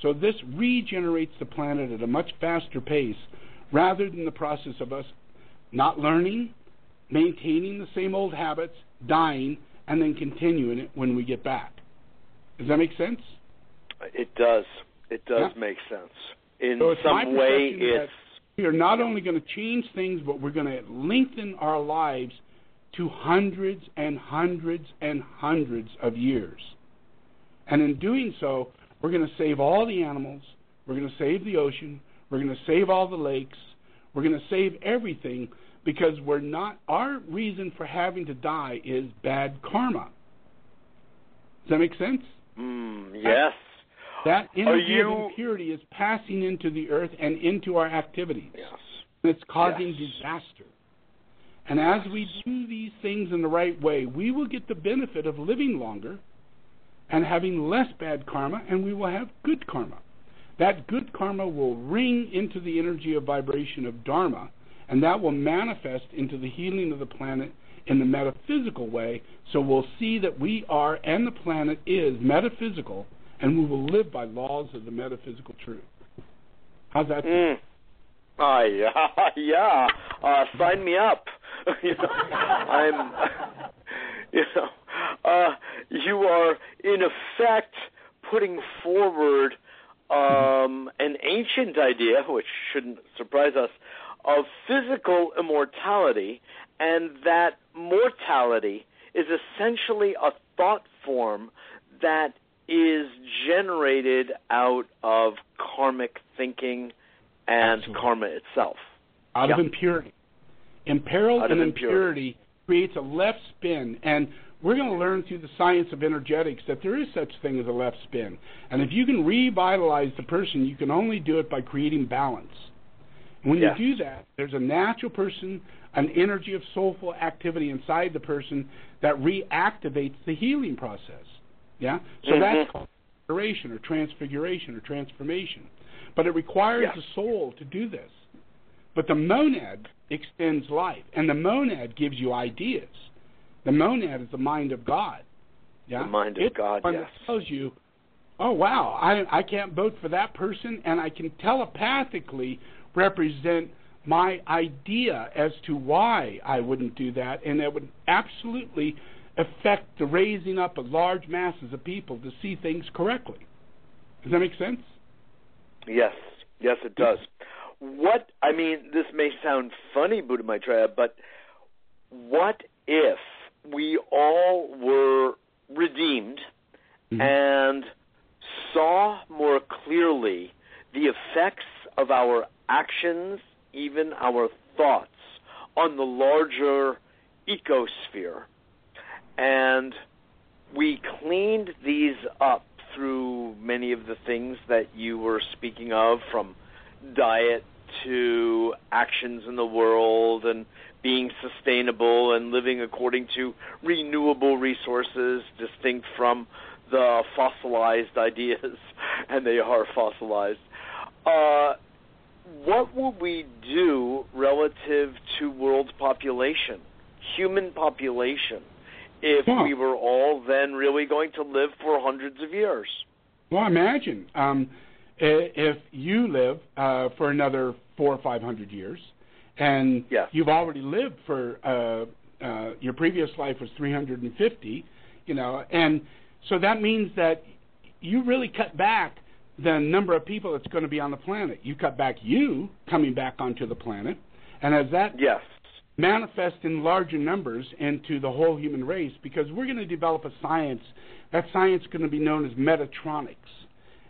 So this regenerates the planet at a much faster pace rather than the process of us not learning, maintaining the same old habits, dying, and then continuing it when we get back. Does that make sense? It does. It does yeah. make sense. In so some way, it's... We are not only going to change things, but we're going to lengthen our lives to hundreds and hundreds and hundreds of years. And in doing so, we're going to save all the animals, we're going to save the ocean, we're going to save all the lakes, we're going to save everything, because we're not, our reason for having to die is bad karma. Does that make sense? Mm, yes. That energy you... of impurity is passing into the earth and into our activities. Yes. It's causing yes. disaster. And as yes. we do these things in the right way, we will get the benefit of living longer and having less bad karma, and we will have good karma. That good karma will ring into the energy of vibration of Dharma, and that will manifest into the healing of the planet in the metaphysical way. So we'll see that we are, and the planet is, metaphysical, and we will live by laws of the metaphysical truth. How's that? Mm. Uh, yeah, yeah. Uh, sign me up. you know, I'm, you know, uh, you are in effect putting forward um, an ancient idea, which shouldn't surprise us, of physical immortality, and that mortality is essentially a thought form that is generated out of karmic thinking and Absolutely. karma itself. Out yeah. of impurity. Imperiled and impurity. impurity creates a left spin, and we're going to learn through the science of energetics that there is such thing as a left spin. And if you can revitalize the person, you can only do it by creating balance. When yes. you do that, there's a natural person, an energy of soulful activity inside the person that reactivates the healing process. Yeah, so mm-hmm. that's called transfiguration or transfiguration or transformation. But it requires yeah. the soul to do this. But the monad extends life, and the monad gives you ideas. The monad is the mind of God. Yeah? The mind of it's God, yes. It tells you, oh, wow, I, I can't vote for that person, and I can telepathically represent my idea as to why I wouldn't do that, and it would absolutely affect the raising up of large masses of people to see things correctly. Does that make sense? Yes. Yes, it does. What, I mean, this may sound funny, Buddha Maitreya, but what if we all were redeemed mm-hmm. and saw more clearly the effects of our actions, even our thoughts, on the larger ecosphere? And we cleaned these up through many of the things that you were speaking of, from diet to actions in the world and being sustainable and living according to renewable resources, distinct from the fossilized ideas, and they are fossilized. Uh, what will we do relative to world population, human population, if yeah. we were all then really going to live for hundreds of years? Well, imagine um, if you live uh, for another four or five hundred years, and yes. you've already lived for uh, uh, your previous life was three hundred and fifty, you know, and so that means that you really cut back the number of people that's going to be on the planet. You cut back you coming back onto the planet, and as that yes. manifest in larger numbers into the whole human race, because we're going to develop a science. That science is going to be known as Metatronics,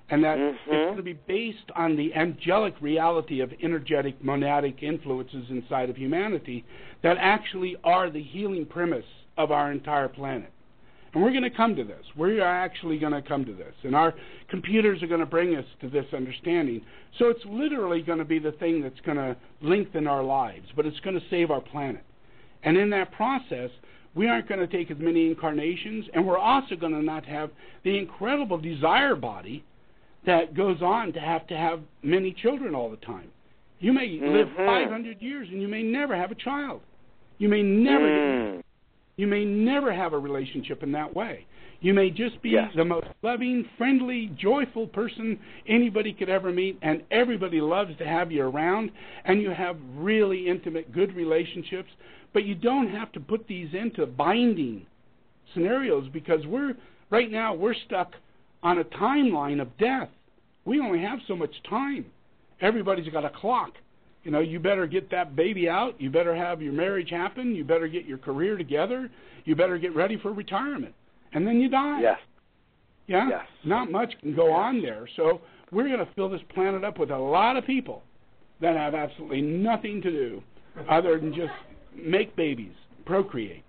and that mm-hmm. it's going to be based on the angelic reality of energetic monadic influences inside of humanity that actually are the healing premise of our entire planet. And we're going to come to this. We are actually going to come to this, and our computers are going to bring us to this understanding. So it's literally going to be the thing that's going to lengthen our lives, but it's going to save our planet. And in that process, we aren't going to take as many incarnations, and we're also going to not have the incredible desire body that goes on to have to have many children all the time. You may mm-hmm. live five hundred years, and you may never have a child. You may never mm. get You may never have a relationship in that way. You may just be yes. the most loving, friendly, joyful person anybody could ever meet, and everybody loves to have you around, and you have really intimate, good relationships, but you don't have to put these into binding scenarios, because we're right now we're stuck on a timeline of death. We only have so much time. Everybody's got a clock. You know, you better get that baby out. You better have your marriage happen. You better get your career together. You better get ready for retirement. And then you die. Yes. Yeah? Yes. Not much can go yes. on there. So we're going to fill this planet up with a lot of people that have absolutely nothing to do other than just make babies, procreate.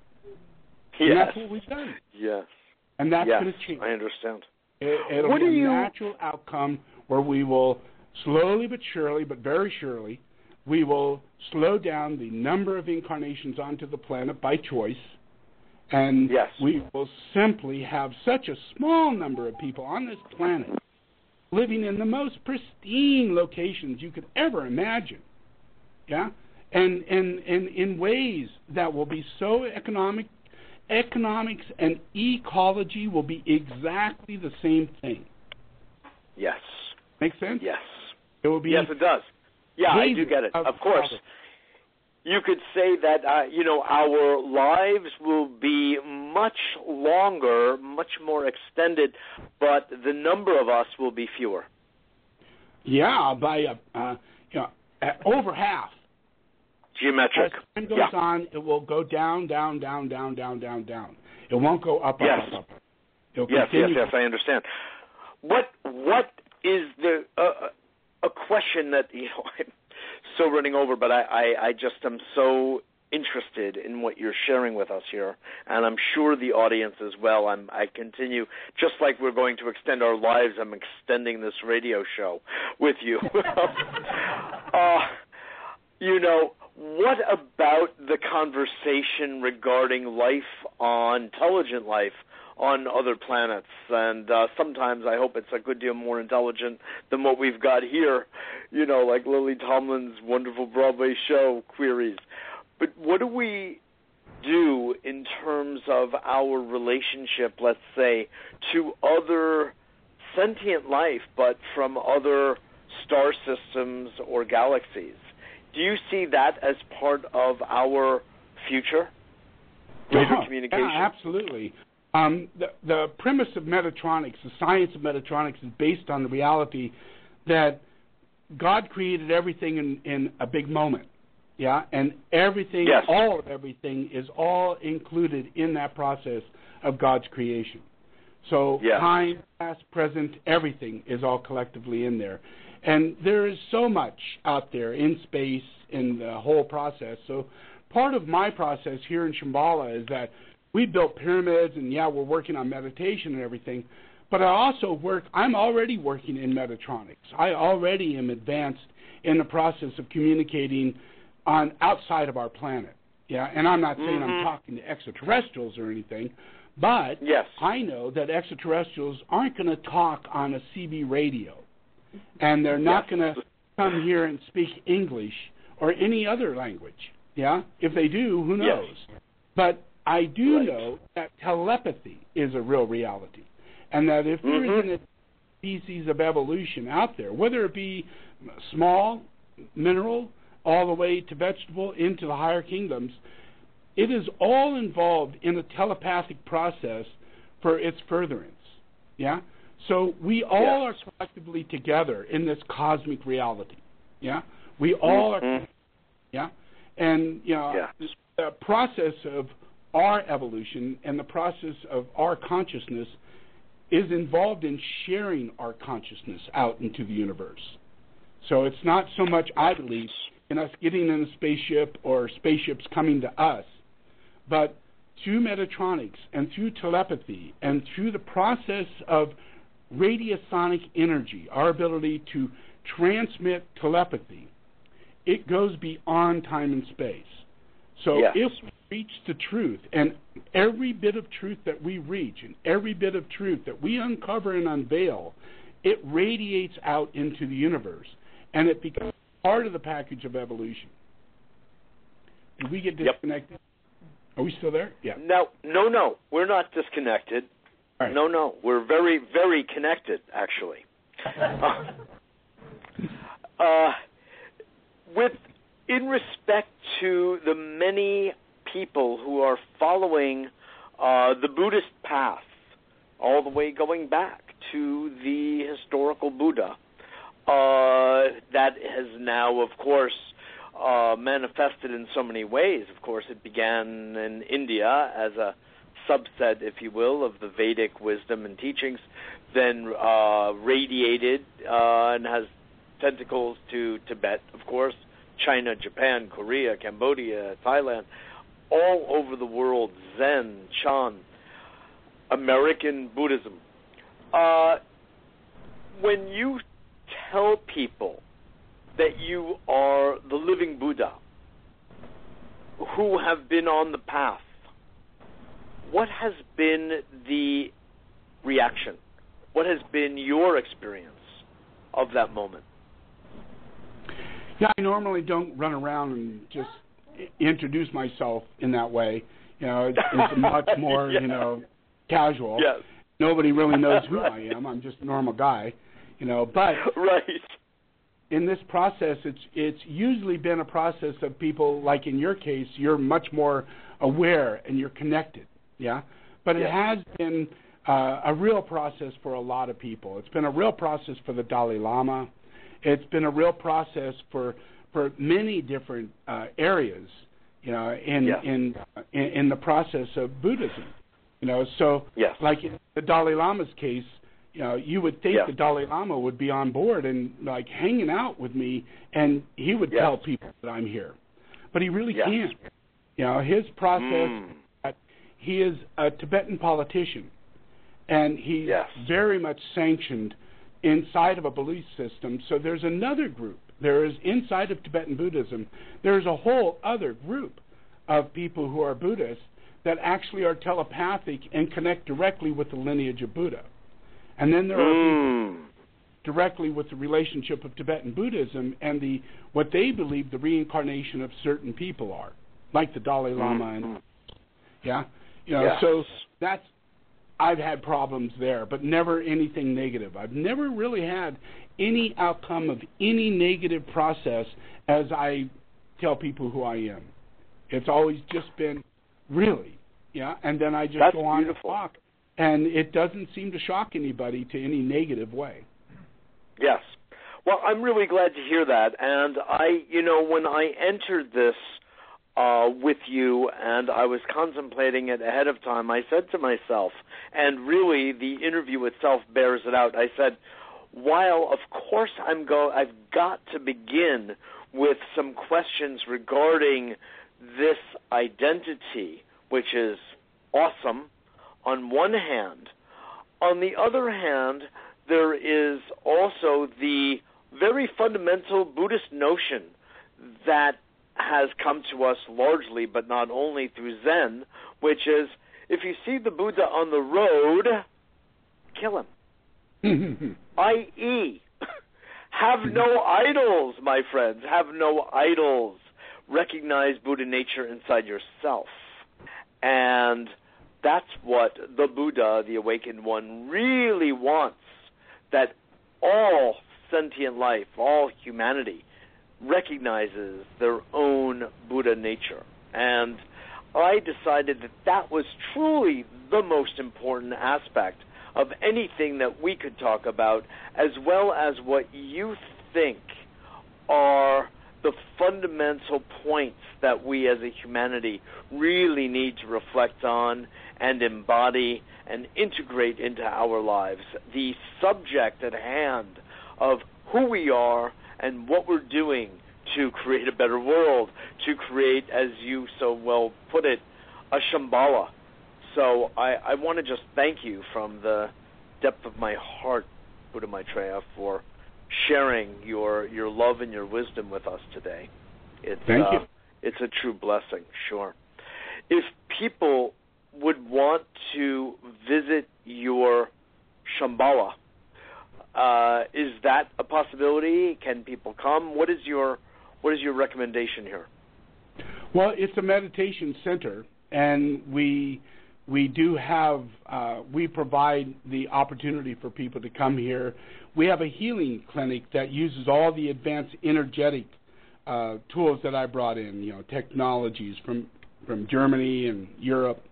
Yes. And that's what we've done. Yes. And that's yes. going to change. I understand. It, it'll what be a you... natural outcome where we will slowly but surely, but very surely, we will slow down the number of incarnations onto the planet by choice, and yes. we will simply have such a small number of people on this planet living in the most pristine locations you could ever imagine, yeah, and and, and in ways that will be so economic, economics and ecology will be exactly the same thing. Yes. Make sense? Yes. It will be. Yes, it does. Yeah, I do get it. Of course. You could say that, uh, you know, our lives will be much longer, much more extended, but the number of us will be fewer. Yeah, by a, uh, you know, over half. Geometric. As time goes yeah. on, it will go down, down, down, down, down, down, down. It won't go up, yes. up, up, up. It'll yes, yes, yes, I understand. What What is the... Uh, a question that, you know, I'm so running over, but I, I, I just am so interested in what you're sharing with us here, and I'm sure the audience as well. I'm, I continue, just like we're going to extend our lives, I'm extending this radio show with you. uh, you know, what about the conversation regarding life on, intelligent life, on other planets, and uh, sometimes I hope it's a good deal more intelligent than what we've got here, you know, like Lily Tomlin's wonderful Broadway show, Queries. But what do we do in terms of our relationship, let's say, to other sentient life, but from other star systems or galaxies? Do you see that as part of our future? Greater oh, communication? Yeah, absolutely. Um, the, the premise of Metatronics, the science of Metatronics, is based on the reality that God created everything in, in a big moment, yeah? And everything, yes. all of everything, is all included in that process of God's creation. So yes. time, past, present, everything is all collectively in there. And there is so much out there in space, in the whole process. So part of my process here in Shambhala is that we built pyramids, and, yeah, we're working on meditation and everything, but I also work – I'm already working in Metatronics. I already am advanced in the process of communicating on outside of our planet, yeah, and I'm not saying mm-hmm. I'm talking to extraterrestrials or anything, but yes. I know that extraterrestrials aren't going to talk on a C B radio, and they're not yes. going to come here and speak English or any other language, yeah? If they do, who knows? Yes. But – I do right. know that telepathy is a real reality, and that if mm-hmm. there is a species of evolution out there, whether it be small, mineral, all the way to vegetable, into the higher kingdoms, it is all involved in a telepathic process for its furtherance. Yeah? So we all yes. are collectively together in this cosmic reality. Yeah? We all mm-hmm. are. Yeah? And, you know, yeah. the process of our evolution and the process of our consciousness is involved in sharing our consciousness out into the universe. So it's not so much, I believe, in us getting in a spaceship or spaceships coming to us, but through Metatronics and through telepathy and through the process of radiosonic energy, our ability to transmit telepathy, it goes beyond time and space. So yes. if we reach the truth, and every bit of truth that we reach and every bit of truth that we uncover and unveil, it radiates out into the universe, and it becomes part of the package of evolution. If we get disconnected, yep. Are we still there? Yeah. No, no, no. We're not disconnected. All right. No, no. We're very, very connected, actually. uh, uh, with in respect to the many people who are following uh, the Buddhist path, all the way going back to the historical Buddha, uh, that has now, of course, Uh, manifested in so many ways. Of course, it began in India as a subset, if you will, of the Vedic wisdom and teachings, then uh, radiated uh, and has tentacles to Tibet, of course, China, Japan, Korea, Cambodia, Thailand, all over the world, Zen, Chan, American Buddhism. Uh, when you tell people that you are the living Buddha, who have been on the path, what has been the reaction? What has been your experience of that moment? Yeah, I normally don't run around and just introduce myself in that way. You know, it's, it's much more, yeah. you know, casual. Yes. Nobody really knows who right. I am. I'm just a normal guy, you know, but... Right. In this process, it's it's usually been a process of people, like in your case, you're much more aware and you're connected, yeah? But yeah. it has been uh, a real process for a lot of people. It's been a real process for the Dalai Lama. It's been a real process for for many different uh, areas, you know, in, yeah. in, in, in the process of Buddhism, you know? So yes. like in the Dalai Lama's case, you know, you would think yeah. the Dalai Lama would be on board and, like, hanging out with me, and he would yes. tell people that I'm here. But he really yes. can't. You know, his process, mm. that he is a Tibetan politician, and he's yes. very much sanctioned inside of a belief system. So there's another group. There is, inside of Tibetan Buddhism, there's a whole other group of people who are Buddhists that actually are telepathic and connect directly with the lineage of Buddha. And then there are mm. people directly with the relationship of Tibetan Buddhism and the what they believe the reincarnation of certain people are, like the Dalai Lama mm. and yeah, you know. Yes. So that's I've had problems there, but never anything negative. I've never really had any outcome of any negative process as I tell people who I am. It's always just been really, yeah, and then I just that's go on beautiful. And talk. And it doesn't seem to shock anybody to any negative way. Yes. Well, I'm really glad to hear that. And I, you know, when I entered this uh, with you and I was contemplating it ahead of time, I said to myself, and really the interview itself bears it out, I said, while of course I'm go, I've got to begin with some questions regarding this identity, which is awesome, on one hand. On the other hand, there is also the very fundamental Buddhist notion that has come to us largely, but not only through Zen, which is, if you see the Buddha on the road, kill him. that is, have no idols, my friends. Have no idols. Recognize Buddha nature inside yourself. And that's what the Buddha, the awakened one, really wants, that all sentient life, all humanity, recognizes their own Buddha nature. And I decided that that was truly the most important aspect of anything that we could talk about, as well as what you think are the fundamental points that we as a humanity really need to reflect on and embody and integrate into our lives. The subject at hand of who we are and what we're doing to create a better world, to create, as you so well put it, a Shambhala. So I, I want to just thank you from the depth of my heart, Buddha Maitreya, for sharing your your love and your wisdom with us today. It's, Thank uh, you. It's a true blessing, sure. If people would want to visit your Shambhala, uh, is that a possibility? Can people come? What is your what is your recommendation here? Well, it's a meditation center, and we we do have uh, we provide the opportunity for people to come here. We have a healing clinic that uses all the advanced energetic uh, tools that I brought in, you know, technologies from from Germany and Europe,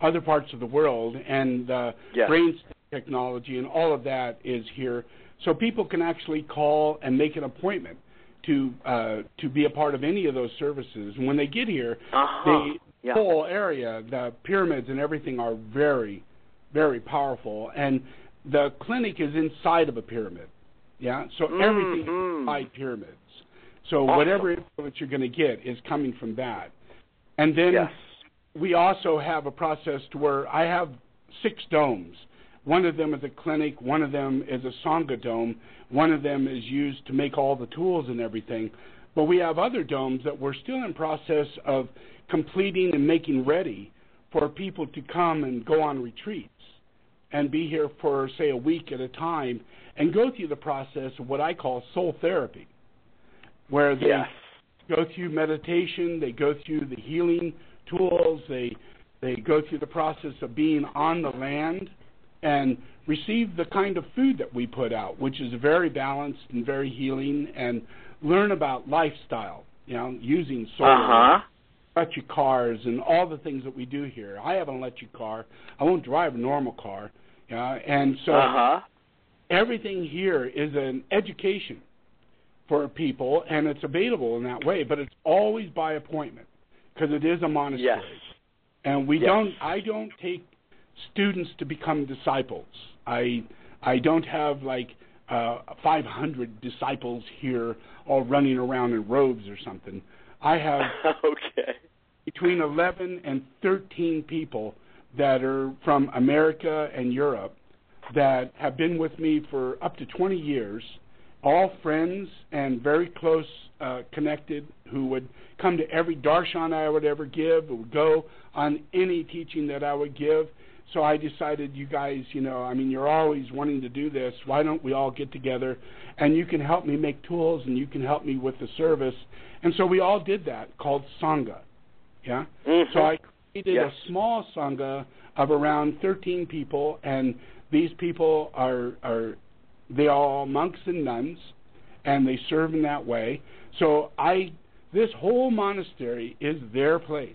other parts of the world, and uh, yes. brain technology and all of that is here. So people can actually call and make an appointment to uh, to be a part of any of those services. And when they get here, uh-huh. the yeah. whole area, the pyramids and everything are very, very powerful. And the clinic is inside of a pyramid. Yeah, so mm-hmm. everything is inside pyramids. So awesome. Whatever influence you're going to get is coming from that. And then yes. we also have a process to where I have six domes. One of them is a clinic, one of them is a Sangha dome, one of them is used to make all the tools and everything. But we have other domes that we're still in process of completing and making ready for people to come and go on retreats and be here for, say, a week at a time and go through the process of what I call soul therapy, where they yes. go through meditation, they go through the healing tools, they, they go through the process of being on the land and receive the kind of food that we put out, which is very balanced and very healing, and learn about lifestyle, you know, using solar, uh-huh. electric cars, and all the things that we do here. I have an electric car. I won't drive a normal car. You know, and so uh-huh. everything here is an education for people, and it's available in that way, but it's always by appointment because it is a monastery. Yes. And we yes. don't. I don't take students to become disciples. I I don't have like uh, five hundred disciples here all running around in robes or something. I have okay. between eleven and thirteen people that are from America and Europe that have been with me for up to twenty years, all friends and very close uh, connected, who would come to every darshan I would ever give, who would go on any teaching that I would give. So I decided, you guys, you know, I mean, you're always wanting to do this. Why don't we all get together? And you can help me make tools, and you can help me with the service. And so we all did that, called Sangha. Yeah? Mm-hmm. So I created yes. a small Sangha of around thirteen people, and these people are, are they all monks and nuns, and they serve in that way. So I, this whole monastery is their place.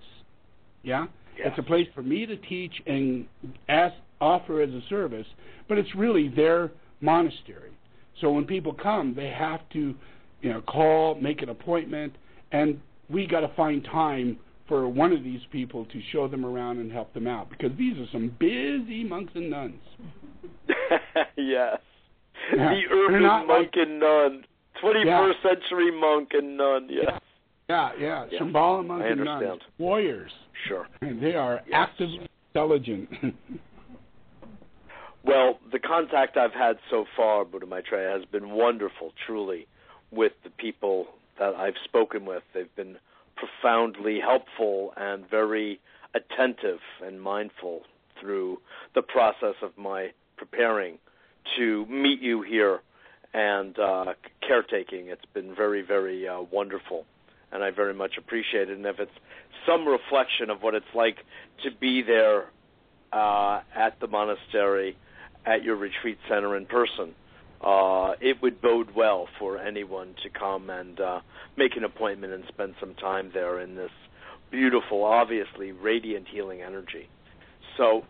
Yeah? Yes. It's a place for me to teach and ask, offer as a service, but it's really their monastery. So when people come, they have to, you know, call, make an appointment, and we got to find time for one of these people to show them around and help them out, because these are some busy monks and nuns. yes. Yeah. The urban monk like, and nun. twenty-first yeah. century monk and nun, yes. Yeah. Yeah, yeah, yeah. Shambhala monks and nuns, warriors. Sure. And they are yes. actively intelligent. Well, the contact I've had so far, Buddha Maitreya, has been wonderful, truly, with the people that I've spoken with. They've been profoundly helpful and very attentive and mindful through the process of my preparing to meet you here and uh, caretaking. It's been very, very uh, wonderful. And I very much appreciate it. And if it's some reflection of what it's like to be there uh, at the monastery, at your retreat center in person, uh, it would bode well for anyone to come and uh, make an appointment and spend some time there in this beautiful, obviously radiant healing energy. So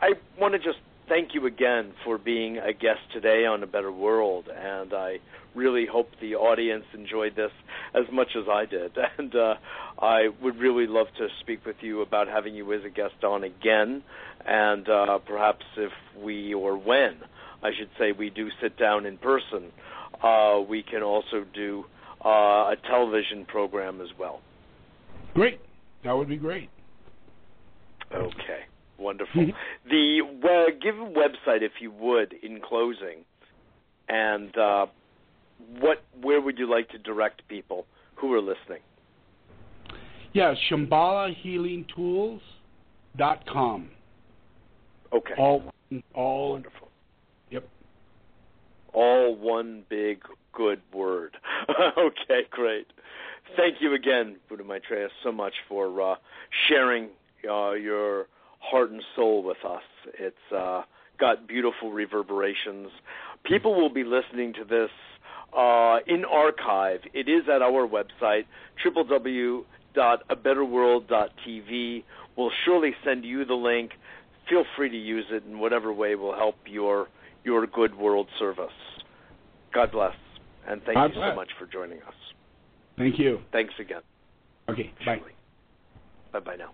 I want to just thank you again for being a guest today on A Better World, and I really hope the audience enjoyed this as much as I did. And uh, I would really love to speak with you about having you as a guest on again, and uh, perhaps if we, or when, I should say, we do sit down in person, uh, we can also do uh, a television program as well. Great. That would be great. Okay. Wonderful. The well, give a website, if you would, in closing, and uh, what where would you like to direct people who are listening? Yeah, Shambhala Healing Tools dot com. Okay. All, all wonderful. Yep. All one big good word. Okay, great. Thank you again, Buddha Maitreya, so much for uh, sharing uh, your heart and soul with us. It's uh, got beautiful reverberations. People will be listening to this uh, in archive. It is at our website, w w w dot a better world dot t v. We'll surely send you the link. Feel free to use it in whatever way will help your your good world service. God bless, and thank God you bless. so much for joining us. Thank you. Thanks again. Okay, bye. Surely. Bye-bye now.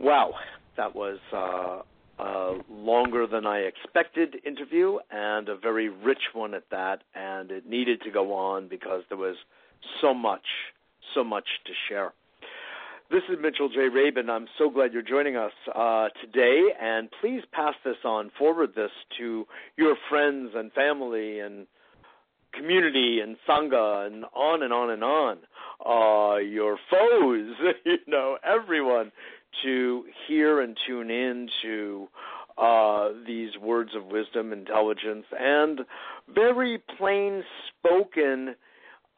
Wow, that was uh, a longer than I expected interview, and a very rich one at that, and it needed to go on because there was so much, so much to share. This is Mitchell J. Rabin. I'm so glad you're joining us uh, today, and please pass this on, forward this to your friends and family and community and Sangha and on and on and on, uh, your foes, you know, everyone, to hear and tune in to uh, these words of wisdom, intelligence, and very plain-spoken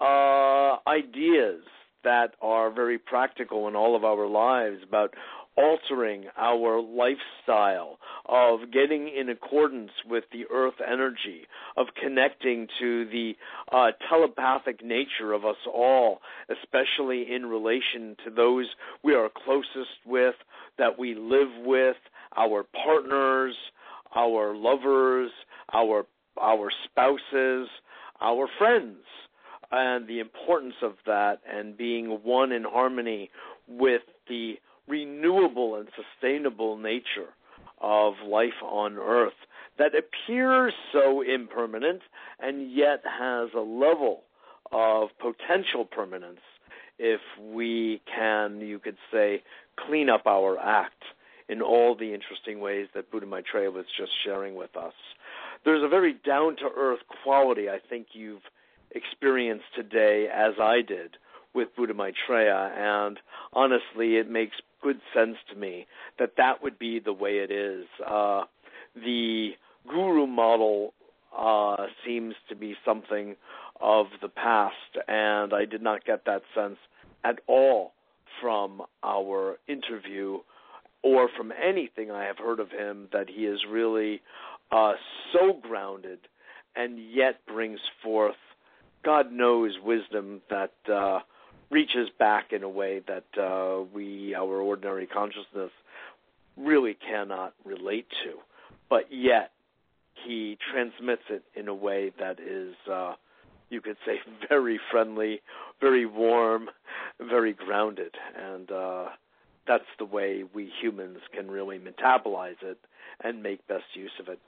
uh, ideas that are very practical in all of our lives about altering our lifestyle, of getting in accordance with the earth energy, of connecting to the uh, telepathic nature of us all, especially in relation to those we are closest with, that we live with, our partners, our lovers, our our spouses, our friends, and the importance of that and being one in harmony with the renewable and sustainable nature of life on Earth that appears so impermanent and yet has a level of potential permanence if we can, you could say, clean up our act in all the interesting ways that Buddha Maitreya was just sharing with us. There's a very down-to-earth quality I think you've experienced today, as I did, with Buddha Maitreya, and honestly, it makes good sense to me that that would be the way it is. Uh, the guru model uh, seems to be something of the past, and I did not get that sense at all from our interview or from anything I have heard of him, that he is really uh, so grounded and yet brings forth, God knows, wisdom that uh, reaches back in a way that uh, we, our ordinary consciousness, really cannot relate to. But yet, he transmits it in a way that is, uh, you could say, very friendly, very warm, very grounded. And uh, that's the way we humans can really metabolize it and make best use of it.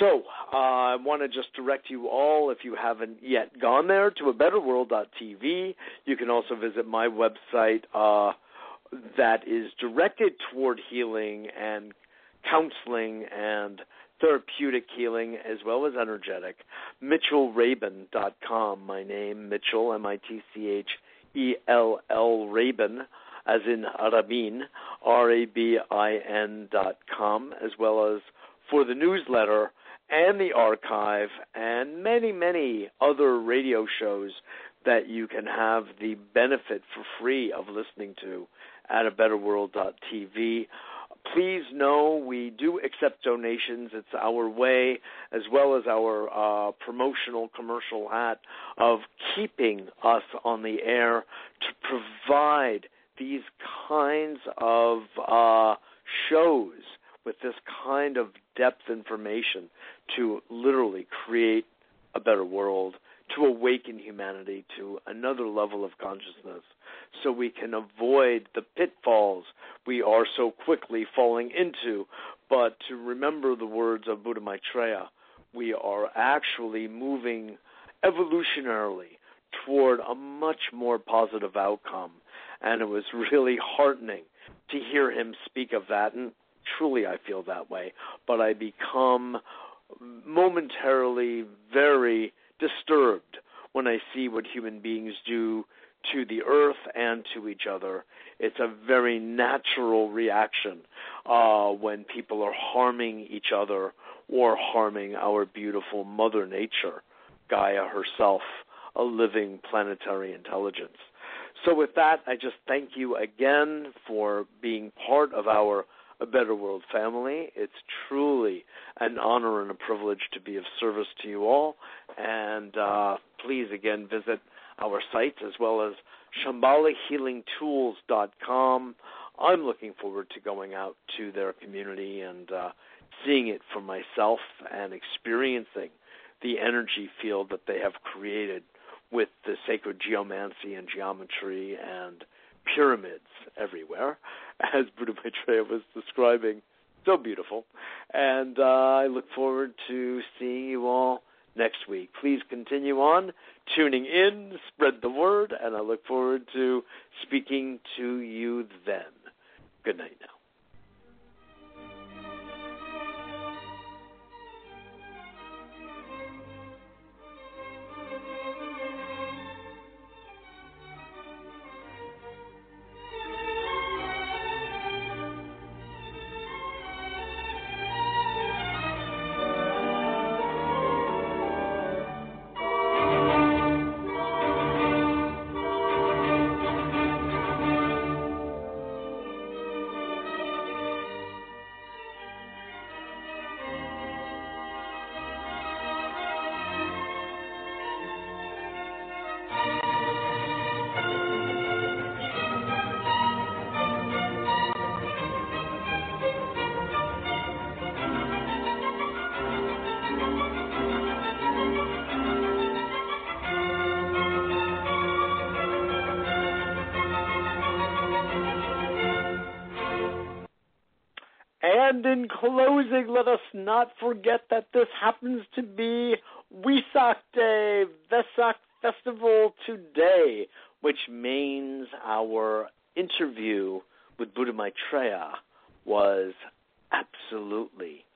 So uh, I want to just direct you all, if you haven't yet gone there, to a better world dot t v. You can also visit my website uh, that is directed toward healing and counseling and therapeutic healing as well as energetic, mitchell rabin dot com. My name, Mitchell, M I T C H E L L, Rabin, as in Rabin, R A B I N dot com, as well as for the newsletter and the archive and many, many other radio shows that you can have the benefit for free of listening to at a better world dot t v. Please know we do accept donations. It's our way, as well as our uh, promotional commercial hat, of keeping us on the air to provide these kinds of uh, shows with this kind of depth information to literally create a better world, to awaken humanity to another level of consciousness so we can avoid the pitfalls we are so quickly falling into. But to remember the words of Buddha Maitreya, we are actually moving evolutionarily toward a much more positive outcome. And it was really heartening to hear him speak of that, and truly I feel that way, but I become momentarily very disturbed when I see what human beings do to the earth and to each other. It's a very natural reaction uh, when people are harming each other or harming our beautiful Mother Nature, Gaia herself, a living planetary intelligence. So with that, I just thank you again for being part of our A Better World family. It's truly an honor and a privilege to be of service to you all. And uh, please, again, visit our sites as well as shambhala healing tools dot com. I'm looking forward to going out to their community and uh, seeing it for myself and experiencing the energy field that they have created with the sacred geomancy and geometry and pyramids everywhere, as Buddha Maitreya was describing. So beautiful. And uh, I look forward to seeing you all next week. Please continue on tuning in, spread the word, and I look forward to speaking to you then. Good night now. And in closing, let us not forget that this happens to be Wesak Day, Vesak Festival today, which means our interview with Buddha Maitreya was absolutely